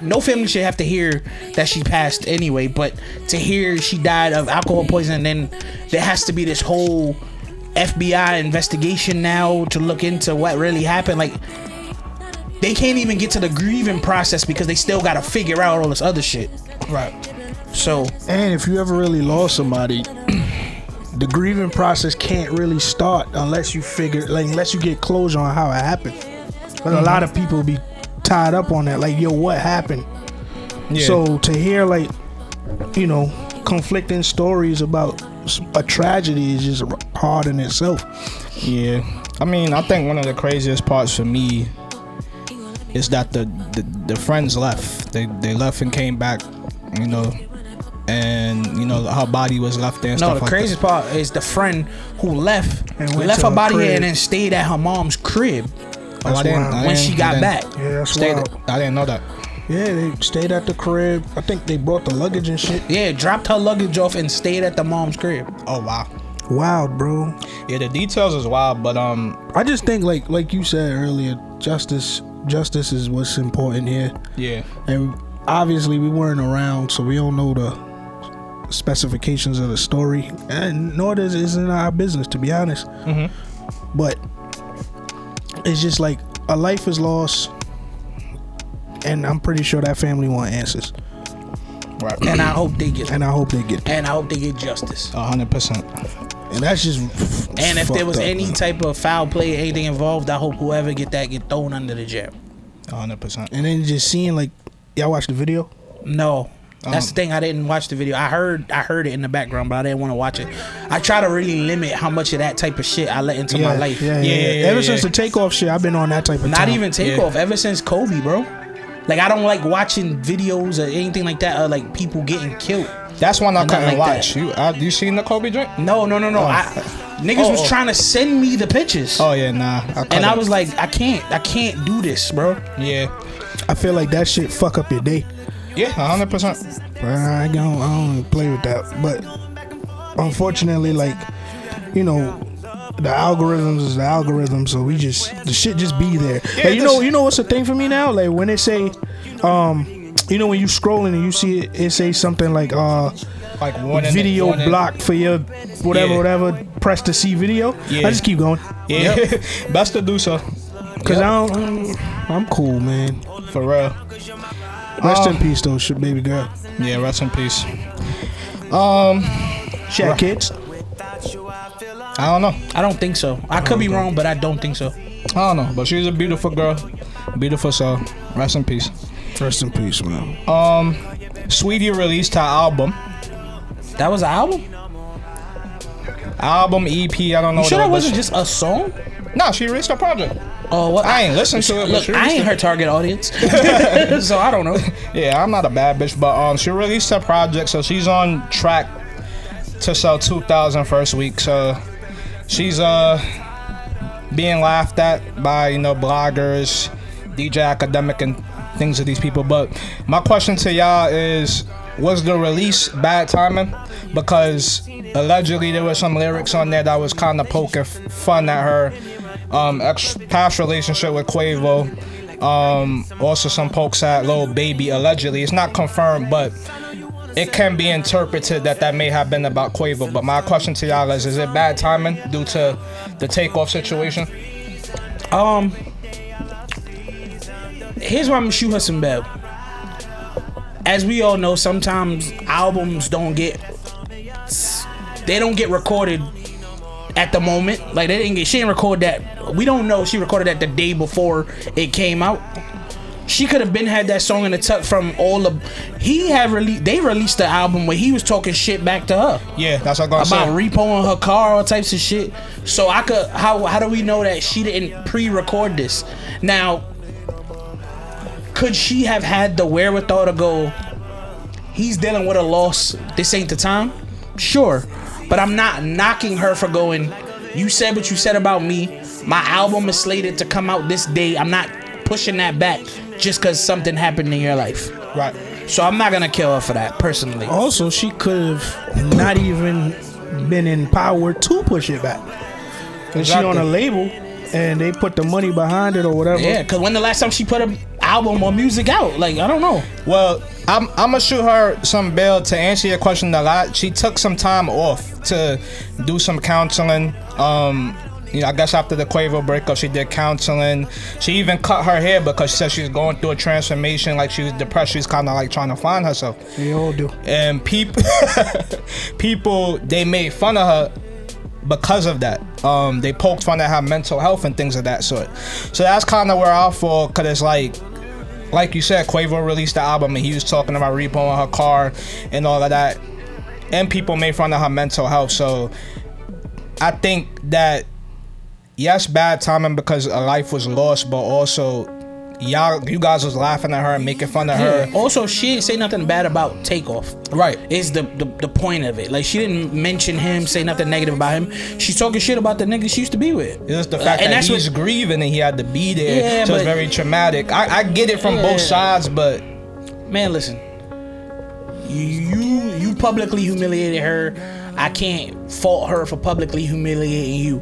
No family should have to hear that she passed anyway, but to hear she died of alcohol poisoning, and then there has to be this whole FBI investigation now to look into what really happened. Like, they can't even get to the grieving process because they still gotta figure out all this other shit. Right. So, and if you ever really lost somebody, the grieving process can't really start unless you unless you get closure on how it happened. But a lot of people be tied up on that, like, yo, what happened? Yeah. So to hear, like, conflicting stories about a tragedy is just hard in itself. Yeah, I mean, I think one of the craziest parts for me is that the friends left. They left and came back, and her body was left there. And no, the craziest part is the friend who left her body here and then stayed at her mom's crib. Oh, I didn't, when she got back. Yeah, that's wild. I didn't know that. Yeah, they stayed at the crib. I think they brought the luggage and shit. Yeah, dropped her luggage off and stayed at the mom's crib. Oh, wow. Wild, bro. Yeah, the details is wild, but I just think like you said earlier, justice is what's important here. Yeah. And obviously we weren't around, so we don't know the specifications of the story, and nor does it isn't our business, to be honest. Mm-hmm. But it's just like a life is lost, and I'm pretty sure that family want answers. Right. And I hope they get. And I hope they get justice. 100%. And that's just. And if there was any type of foul play, anything involved, I hope whoever get that get thrown under the jail. 100%. And then just seeing like, y'all watched the video? No, that's the thing. I didn't watch the video. I heard it in the background, but I didn't want to watch it. I try to really limit how much of that type of shit I let into my life. Ever since the Takeoff shit, I've been on that type of. Not time. Even Takeoff. Yeah. Ever since Kobe, bro. Like, I don't like watching videos or anything like that, or like people getting killed. That's one I couldn't like watch. You seen the Kobe drink? No. Oh. Niggas was trying to send me the pictures. Oh yeah, nah. I was like, I can't do this, bro. Yeah. I feel like that shit fuck up your day. Yeah, 100%. I don't even play with that. But unfortunately, like, you know, the algorithms is the algorithm, so we just the shit just be there. Yeah, like, you know what's the thing for me now? Like when they say, you know when you scrolling and you see it say something like video block for your whatever, press to see video. Yeah. I just keep going. Yeah, yep. Best to do so. Cause I'm cool, man. For real. Rest in peace, though, shit, baby girl. Yeah, rest in peace. She had kids. I don't know. I don't think so. I could be wrong, but I don't think so. I don't know. But she's a beautiful girl. Beautiful soul. Rest in peace. Rest in peace, man. Sweetie released her album. That was an album? Album, EP, I don't know. You sure that wasn't just a song? No, she released her project. Oh, well, I ain't listened to it. Look, I ain't her target audience. So I don't know. Yeah, I'm not a bad bitch, but she released her project, so she's on track to sell 2,000 first week, so she's being laughed at by, you know, bloggers, DJ Academic, and things of these people. But my question to y'all is, was the release bad timing? Because allegedly there were some lyrics on there that was kind of poking fun at her past relationship with Quavo. Also some pokes at Lil Baby, allegedly. It's not confirmed, but it can be interpreted that may have been about Quavo. But my question to y'all is it bad timing due to the Takeoff situation? Here's why I'm gonna shoot her some bell. As we all know, sometimes albums don't get recorded at the moment. Like she didn't record that. We don't know if she recorded that the day before it came out. She could have been had that song in the tuck from all of. They released the album where he was talking shit back to her. Yeah, that's what I'm gonna say. About repoing her car, all types of shit. So how do we know that she didn't pre-record this? Now, could she have had the wherewithal to go, he's dealing with a loss, this ain't the time? Sure. But I'm not knocking her for going, you said what you said about me, my album is slated to come out this day, I'm not pushing that back just because something happened in your life. Right. So I'm not gonna kill her for that, personally. Also, she could have not even been empowered to push it back. Because she on a label and they put the money behind it or whatever. Yeah, because when the last time she put an album or music out? Like, I don't know. Well, I'm gonna shoot her some bail to answer your question a lot. She took some time off to do some counseling. You know, I guess after the Quavo breakup, she did counseling. She even cut her hair because she said she was going through a transformation. Like, she was depressed. She was kind of like trying to find herself. They all do. And people, they made fun of her because of that. They poked fun at her mental health and things of that sort. So that's kind of where I fall, because it's like you said, Quavo released the album and he was talking about repoing her car and all of that. And people made fun of her mental health. So I think that, yes, bad timing because a life was lost, but also you guys was laughing at her and making fun of her. Also, she didn't say nothing bad about Takeoff. Right. Is the point of it. Like, she didn't mention him, say nothing negative about him. She's talking shit about the nigga she used to be with. It's the fact that he was grieving and he had to be there. Yeah, so it's very traumatic. I get it from both sides, but man, listen, you publicly humiliated her. I can't fault her for publicly humiliating you.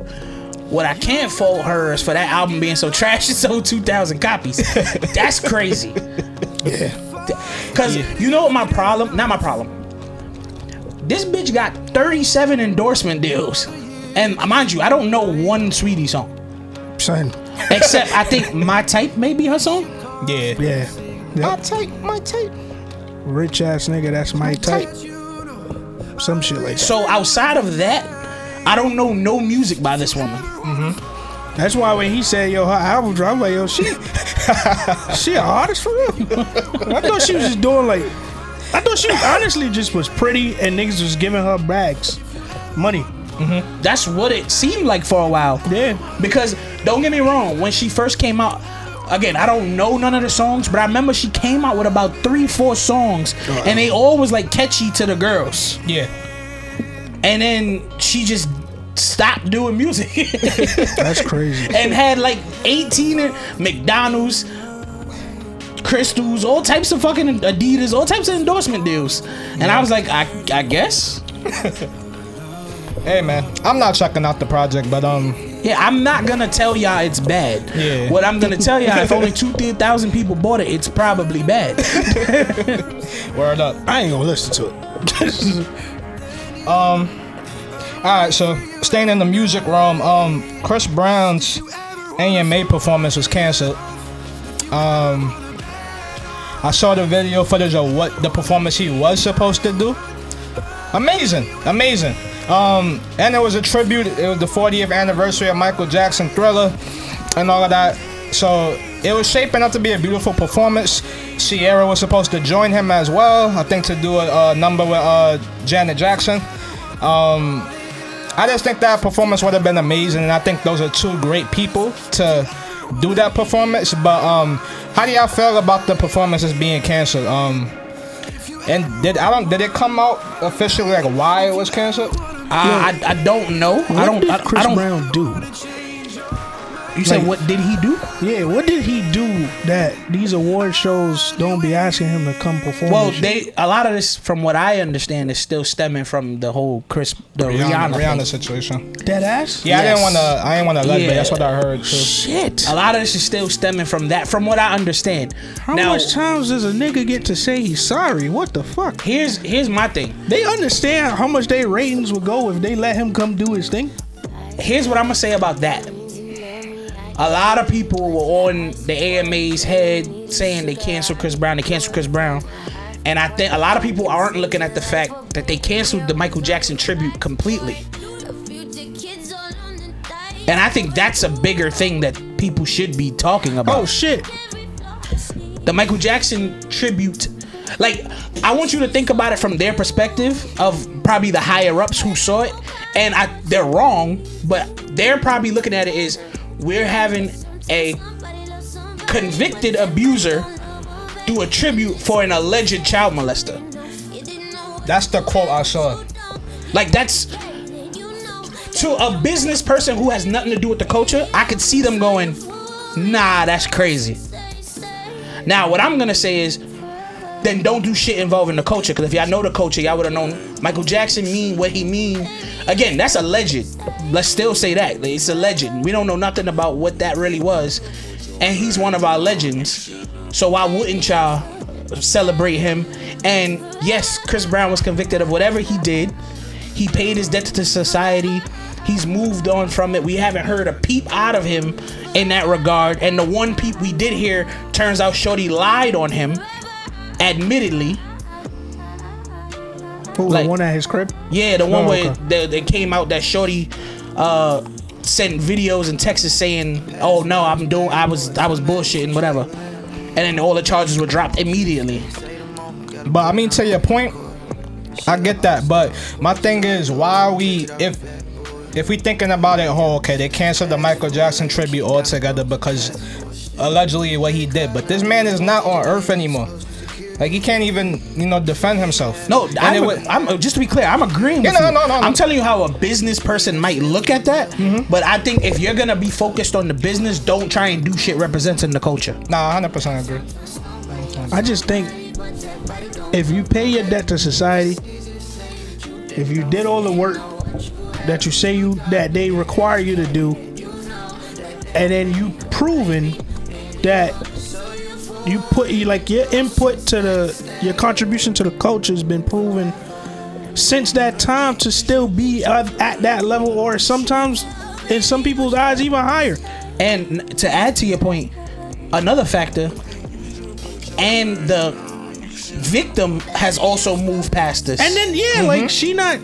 What I can't fault her is for that album being so trash and sold 2,000 copies. That's crazy. Yeah. Cause you know what my problem? Not my problem. This bitch got 37 endorsement deals, and mind you, I don't know one Sweetie song. Same. Except I think My Type may be her song. Yeah. Yeah. Yep. My type, my type. Rich ass nigga, that's my type. Some shit like that. So outside of that, I don't know no music by this woman. Mm-hmm. That's why when he said, yo, her album dropped, I'm like, yo, she an artist for real? I thought she was just doing like, I thought she honestly just was pretty and niggas was giving her bags, money. Mm-hmm. That's what it seemed like for a while. Yeah. Because don't get me wrong, when she first came out, again, I don't know none of the songs, but I remember she came out with about 3-4 songs, and they all was like catchy to the girls. Yeah. And then she just stopped doing music. That's crazy. And had like 18 McDonald's, Crystals, all types of fucking Adidas, all types of endorsement deals. And yeah. I was like, I guess. Hey man, I'm not checking out the project, but yeah, I'm not gonna tell y'all it's bad. Yeah. What I'm gonna tell y'all, if only 2,000 people bought it, it's probably bad. Word up. I ain't gonna listen to it. Alright, so staying in the music realm, Chris Brown's AMA performance was cancelled. I saw the video footage of what the performance he was supposed to do. Amazing. And it was a tribute. It was the 40th anniversary of Michael Jackson, Thriller, and all of that. So it was shaping up to be a beautiful performance. Ciara was supposed to join him as well, I think, to do a number with Janet Jackson. I just think that performance would have been amazing, and I think those are two great people to do that performance. But how do y'all feel about the performances being canceled? And did it come out officially like why it was canceled? I don't know. What did Chris Brown do? You said what did he do? Yeah, what did he do that these award shows don't be asking him to come perform? Well, a lot of this, from what I understand, is still stemming from the whole Rihanna situation. Dead ass? Yeah, yes. I didn't want to let but that's what I heard too. Shit. A lot of this is still stemming from that, from what I understand. How much times does a nigga get to say he's sorry? What the fuck? Here's my thing. They understand how much their ratings would go if they let him come do his thing. Here's what I'm gonna say about that. A lot of people were on the AMA's head saying they canceled Chris Brown. And I think a lot of people aren't looking at the fact that they canceled the Michael Jackson tribute completely. And I think that's a bigger thing that people should be talking about. Oh, shit. The Michael Jackson tribute. Like, I want you to think about it from their perspective of probably the higher-ups who saw it. And they're wrong, but they're probably looking at it as, we're having a convicted abuser do a tribute for an alleged child molester. That's the quote I saw. Like, that's to a business person who has nothing to do with the culture. I could see them going, nah, that's crazy. Now, what I'm gonna say is, then don't do shit involving the culture. Because if y'all know the culture, y'all would have known Michael Jackson mean what he mean. Again, that's alleged. Let's still say that. It's a legend. We don't know nothing about what that really was. And he's one of our legends. So why wouldn't y'all celebrate him? And yes, Chris Brown was convicted of whatever he did. He paid his debt to society. He's moved on from it. We haven't heard a peep out of him in that regard. And the one peep we did hear, turns out Shorty lied on him. Admittedly. Who, the one at his crib? Yeah, where they came out that Shorty sent videos in Texas saying, oh no, I was bullshitting, whatever. And then all the charges were dropped immediately. But I mean, to your point, I get that. But my thing is, why are we, if we thinking about it, they canceled the Michael Jackson tribute altogether because allegedly what he did. But this man is not on earth anymore. Like, he can't even, defend himself. No, I'm just to be clear, I'm agreeing with you. No. I'm telling you how a business person might look at that. Mm-hmm. But I think if you're going to be focused on the business, don't try and do shit representing the culture. Nah, 100% agree. I just think If you pay your debt to society, if you did all the work that you say you that they require you to do, and then you proven that you put like your input to the your contribution to the culture has been proven since that time to still be at that level, or sometimes in some people's eyes even higher. And to add to your point, another factor, and the victim has also moved past this. And then yeah, like she not.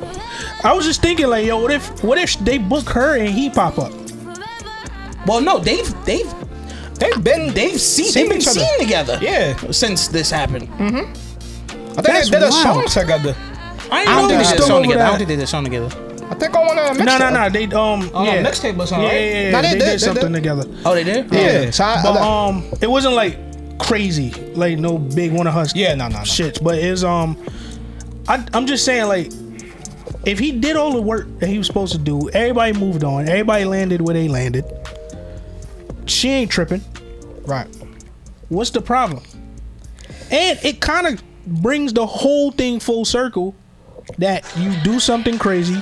I was just thinking like, yo, what if they book her and he pop up? Well, no, they've been seen together. Yeah, since this happened. I think they did a song together. I don't think they did a song together. I think I want to mixtape. No. They mixtape or something. Yeah, they did something together. Oh, they did. Yeah. So it wasn't like crazy, like no big one of her. No. Shits, but it's I'm just saying like, if he did all the work that he was supposed to do, everybody moved on, everybody landed where they landed. She ain't tripping, right? What's the problem? And it kind of brings the whole thing full circle. That you do something crazy,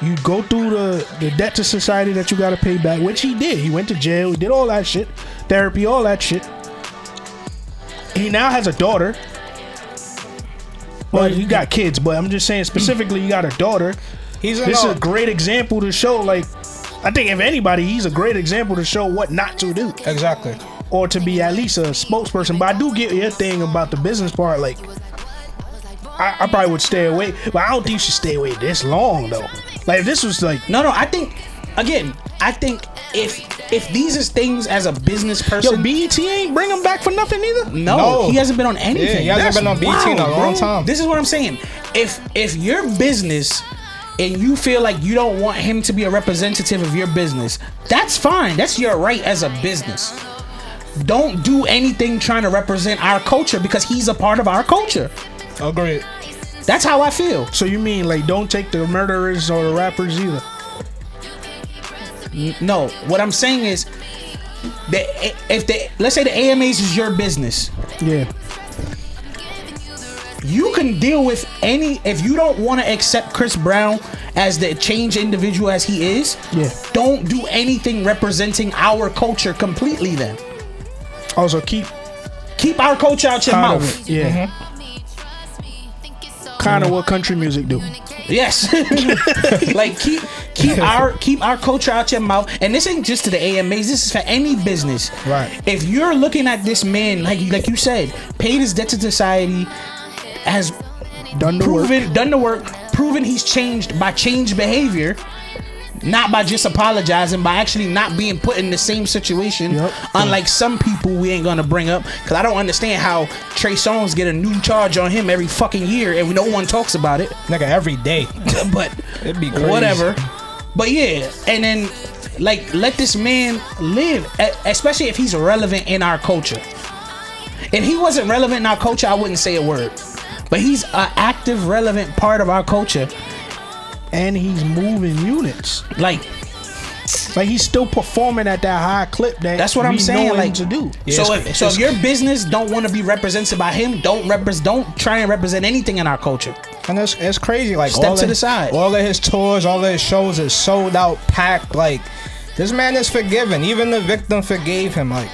you go through the debt to society that you gotta pay back, which he did. He went to jail, he did all that shit, therapy, all that shit. He now has a daughter. Well, you got kids, but I'm just saying specifically you got a daughter. This is a great example to show, like, I think if anybody, he's a great example to show what not to do. Exactly. Or to be at least a spokesperson. But I do get your thing about the business part, like I probably would stay away, but I don't think you should stay away this long though. Like if this was like I think if these is things as a business person, yo, BET ain't bring him back for nothing either. No, he hasn't been on anything. Yeah, he hasn't been on BET in a long time. This is what I'm saying. If your business and you feel like you don't want him to be a representative of your business, that's fine. That's your right as a business. Don't do anything trying to represent our culture because he's a part of our culture. Agreed. That's how I feel. So you mean like don't take the murderers or the rappers either? No. What I'm saying is that if they, let's say the AMAs is your business. Yeah. You can deal with any, if you don't want to accept Chris Brown as the changed individual as he is, yeah, don't do anything representing our culture completely then. Also keep our culture out your mouth. Yeah. Mm-hmm. Kind of what country music do. Yes. Like keep our culture out your mouth. And this ain't just to the AMAs, this is for any business. Right. If you're looking at this man, like you said, paid his debt to society, has done the work, proven he's changed by changed behavior, not by just apologizing, by actually not being put in the same situation. Yep. Unlike some people we ain't gonna bring up, cause I don't understand how Trey Songz get a new charge on him every fucking year and no one talks about it. Nigga, every day. But it'd be crazy. Whatever. But yeah, and then like let this man live, especially if he's relevant in our culture. If he wasn't relevant in our culture, I wouldn't say a word, but he's an active, relevant part of our culture. And he's moving units. Like he's still performing at that high clip. That's what I'm saying. Like to do. Yeah, so if your business don't want to be represented by him, don't try and represent anything in our culture. And it's crazy. Like step to the side. All of his tours, all of his shows is sold out, packed. Like this man is forgiven. Even the victim forgave him. Like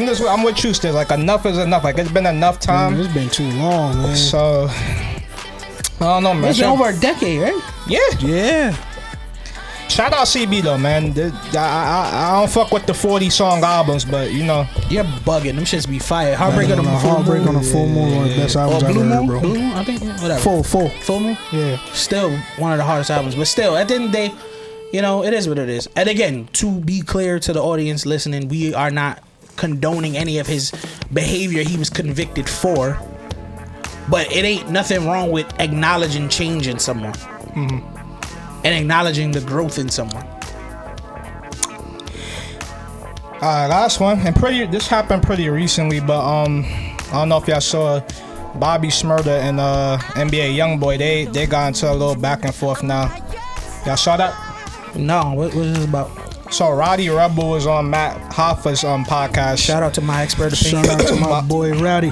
I'm with you still. Like enough is enough. Like it's been enough time. It's been too long, man. So. I don't know, man. It's been over a decade, right? Yeah. Shout out CB though, man. I don't fuck with the 40 song albums, but you know, you're bugging. Them shits be fire. Heartbreak on a Full Moon, one of the best albums I've ever heard, bro. Blue Moon, I think. Whatever. Full Moon. Yeah. Still one of the hardest albums, but still, at the end of the day, you know, it is what it is. And again, to be clear to the audience listening, we are not condoning any of his behavior he was convicted for. But it ain't nothing wrong with acknowledging change in someone, and acknowledging the growth in someone. Last one, and this happened pretty recently, but I don't know if y'all saw Bobby Shmurda and NBA YoungBoy. They got into a little back and forth now. Y'all saw that? No, what was this about? So Rowdy Rebel was on Matt Hoffa's podcast. Shout out to My Expert Opinion. Shout out to my boy Rowdy.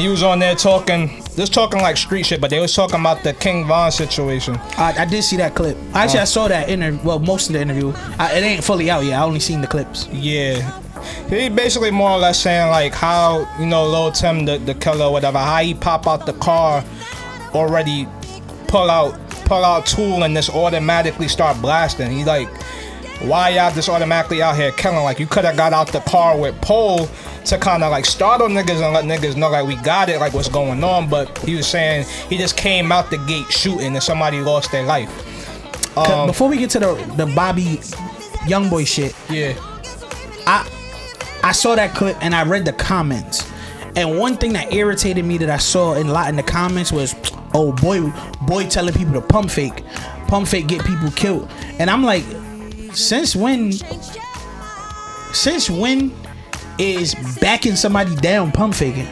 He was on there talking like street shit, but they was talking about the King Von situation. I did see that clip. Actually, I saw that interview. Well, most of the interview. It ain't fully out yet. I only seen the clips. Yeah. He basically more or less saying like how, you know, Lil Timm, the killer or whatever, how he pop out the car, already pull out tool and just automatically start blasting. He like, why y'all just automatically out here killing? Like, you could have got out the car with pole to kind of like startle niggas and let niggas know like we got it, like what's going on. But he was saying he just came out the gate shooting and somebody lost their life. Before we get to the Bobby YoungBoy shit, yeah, I saw that clip and I read the comments, and one thing that irritated me that I saw in the comments was, oh, boy telling people to pump fake get people killed. And I'm like, since when is backing somebody down pump faking?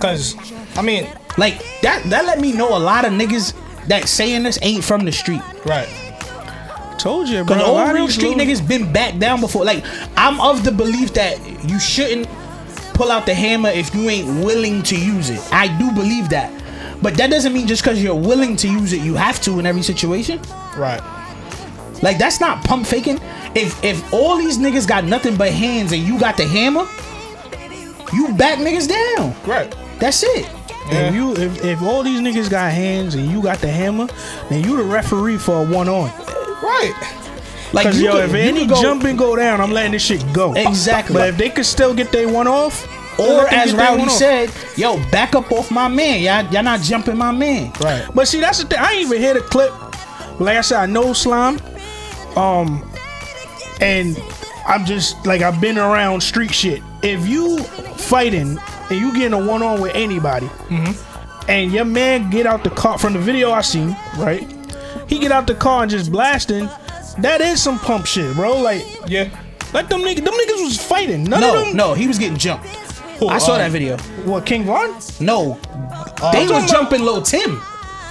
Cause I mean, like that let me know a lot of niggas that saying this ain't from the street. Right. Told you, bro. Cause all real street niggas been backed down before. Like, I'm of the belief that you shouldn't pull out the hammer if you ain't willing to use it. I do believe that, but that doesn't mean just cause you're willing to use it, you have to in every situation. Right. Like, that's not pump faking. If all these niggas got nothing but hands and you got the hammer, you back niggas down. Right. That's it. Yeah. If all these niggas got hands and you got the hammer, then you the referee for a one on. Right. Like, cause yo, if any jump and go down, I'm letting this shit go. Exactly. But if they could still get their one off, or as Rowdy said, yo, back up off my man. Y'all not jumping my man. Right. But see, that's the thing. I ain't even hear the clip. Like I said, I know Slime. And I'm just like, I've been around street shit. If you fighting and you getting a one on with anybody, mm-hmm, and your man get out the car, from the video I seen, right, he get out the car and just blasting, that is some pump shit, bro. Like, yeah, like them niggas was fighting. No, he was getting jumped. Who, I saw that video. What, King Von? No, they was jumping Lil Timm.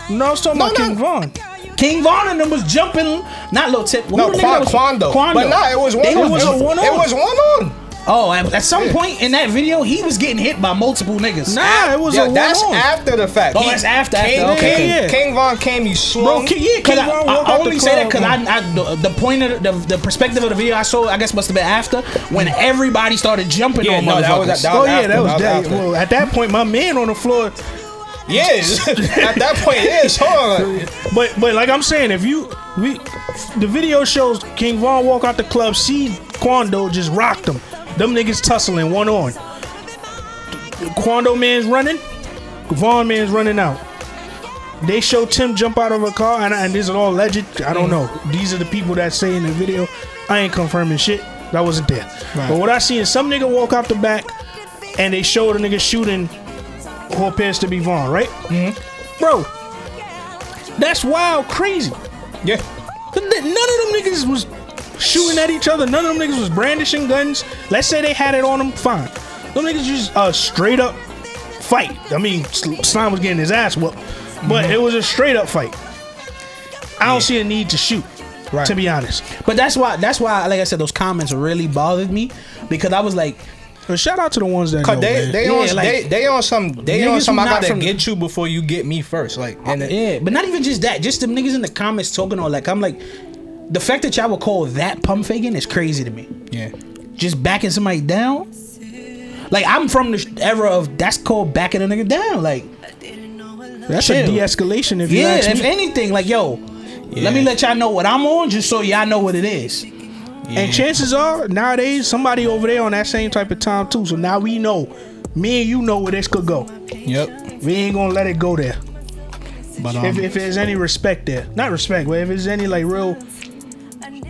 No, I was talking about King Von. King Von and them was jumping, not Lil Tipp. No, Quando. But nah, it was one on. Oh, at some point in that video, he was getting hit by multiple niggas. Nah, it was a one-on. That's after the fact. Oh, that's after. Okay. King Von came, you slow. Bro, yeah, King Von walked out the club. I only say that because the point of the perspective of the video I saw, I guess, must have been after, when everybody started jumping on motherfuckers. That was after. Well, at that point, my man on the floor... Yes, at that point, yes, hard. But like I'm saying, the video shows King Von walk out the club, see Quando just rocked him. Them niggas tussling one on. Quando man's running, Von man's running out. They show Timm jump out of a car, and this is all legend. I don't know. These are the people that say in the video. I ain't confirming shit. That wasn't there. Right. But what I see is some nigga walk out the back, and they show the nigga shooting who appears to be Von, right? Mm-hmm. Bro, that's wild crazy. Yeah. None of them niggas was shooting at each other. None of them niggas was brandishing guns. Let's say they had it on them, fine. Them niggas just a straight up fight. I mean, Slime was getting his ass whooped, but mm-hmm, it was a straight up fight. I don't see a need to shoot, right, to be honest. But that's why, like I said, those comments really bothered me, because I was like, shout out to the ones that know. They on some. I gotta get you before you get me first. Like, but not even just that. Just the niggas in the comments talking all like, I'm like, the fact that y'all would call that pump faking is crazy to me. Yeah. Just backing somebody down. Like, I'm from the era of that's called backing a nigga down. Like, that's a de-escalation. If you ask me. If anything, like, yo, let me let y'all know what I'm on, just so y'all know what it is. Yeah. And chances are, nowadays, somebody over there on that same type of time too. So now we know, me and you know where this could go. Yep. We ain't gonna let it go there. But if there's any respect there, not respect, but if there's any like real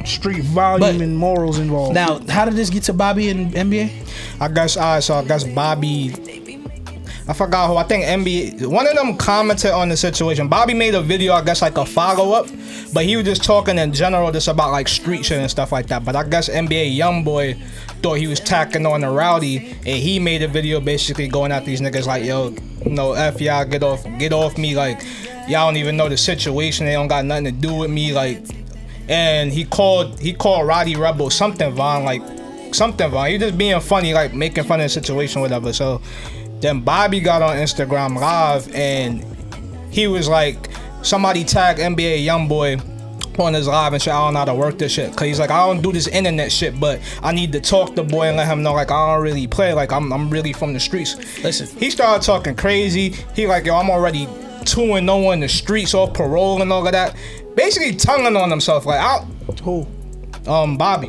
street volume and morals involved. Now, how did this get to Bobby and NBA? I guess Bobby, I forgot who. I think NBA, one of them commented on the situation. Bobby made a video, I guess, like a follow-up, but he was just talking in general just about like street shit and stuff like that. But I guess NBA YoungBoy thought he was tacking on the Rowdy, and he made a video basically going at these niggas like, yo, no, F y'all, get off me. Like, y'all don't even know the situation. They don't got nothing to do with me. Like, and he called Rowdy Rebel something Von, like something Von. He just being funny, like making fun of the situation, whatever. So then Bobby got on Instagram Live and he was like, somebody tagged NBA YoungBoy on his live and shit. I don't know how to work this shit, cause he's like, I don't do this internet shit, but I need to talk to boy and let him know, like, I don't really play, like I'm really from the streets. Listen, he started talking crazy. He like, yo, I'm already 2-0 in the streets, off parole and all of that. Basically tonguing on himself, like, Bobby.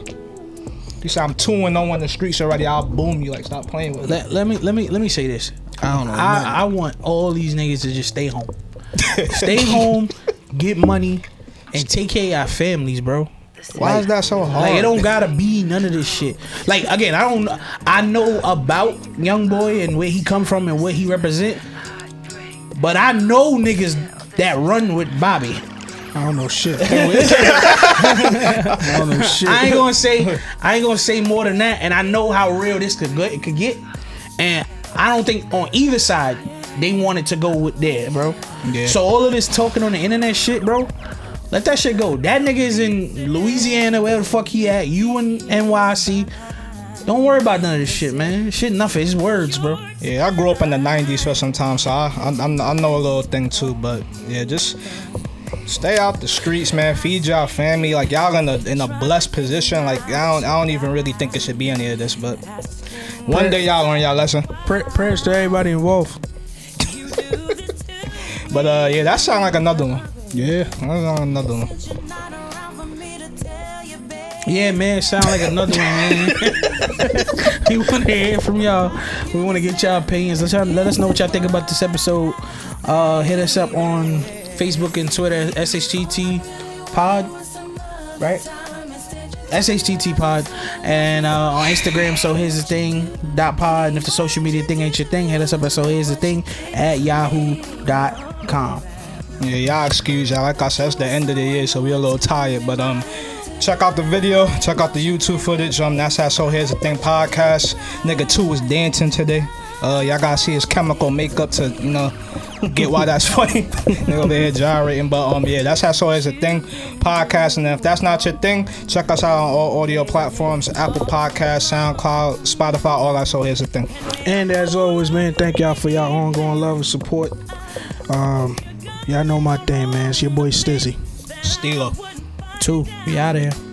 He said, I'm 2-0 in the streets already. I'll boom you, like, stop playing with me. Let me say this. I don't know. I want all these niggas to just stay home, stay home, get money, and take care of our families, bro. Why is that so hard? Like, it don't gotta be none of this shit. Like, again, I know about YoungBoy and where he come from and what he represent, but I know niggas that run with Bobby. I don't know shit. I don't know shit. I ain't gonna say more than that. And I know how real this could get. And I don't think on either side they wanted to go with that, bro. Yeah. So all of this talking on the internet shit, bro, let that shit go. That nigga is in Louisiana, wherever the fuck he at. You in NYC. Don't worry about none of this shit, man. Shit, nothing. It's words, bro. Yeah, I grew up in the 90s for some time, so I know a little thing too. But yeah, just stay out the streets, man. Feed y'all family. Like, y'all in a blessed position. Like, I don't even really think it should be any of this. But one day y'all learn y'all lesson. Prayers to everybody involved. But yeah, that sound like another one. Yeah, that's another one. Yeah, man, sound like another one, man. We want to hear from y'all. We want to get y'all opinions. Let us know what y'all think about this episode. Hit us up on Facebook and Twitter, SHTT Pod, right? SHTT Pod, and on Instagram, So Here's the Thing .pod. And if the social media thing ain't your thing, hit us up at So Here's the Thing at yahoo.com. Yeah, y'all excuse y'all. Like I said, it's the end of the year, so we're a little tired. But check out the video, check out the YouTube footage. That's how So Here's the Thing podcast. Nigga 2 was dancing today. Y'all gotta see his chemical makeup to, you know, get why that's funny. Nigga over here gyrating. But yeah, that's how So Here's the Thing podcast. And if that's not your thing, check us out on all audio platforms: Apple Podcasts, SoundCloud, Spotify, all that. So Here's the Thing. And as always, man, thank y'all for y'all ongoing love and support. Y'all know my thing, man. It's your boy Stizzy. Steeler. 2. We out of here.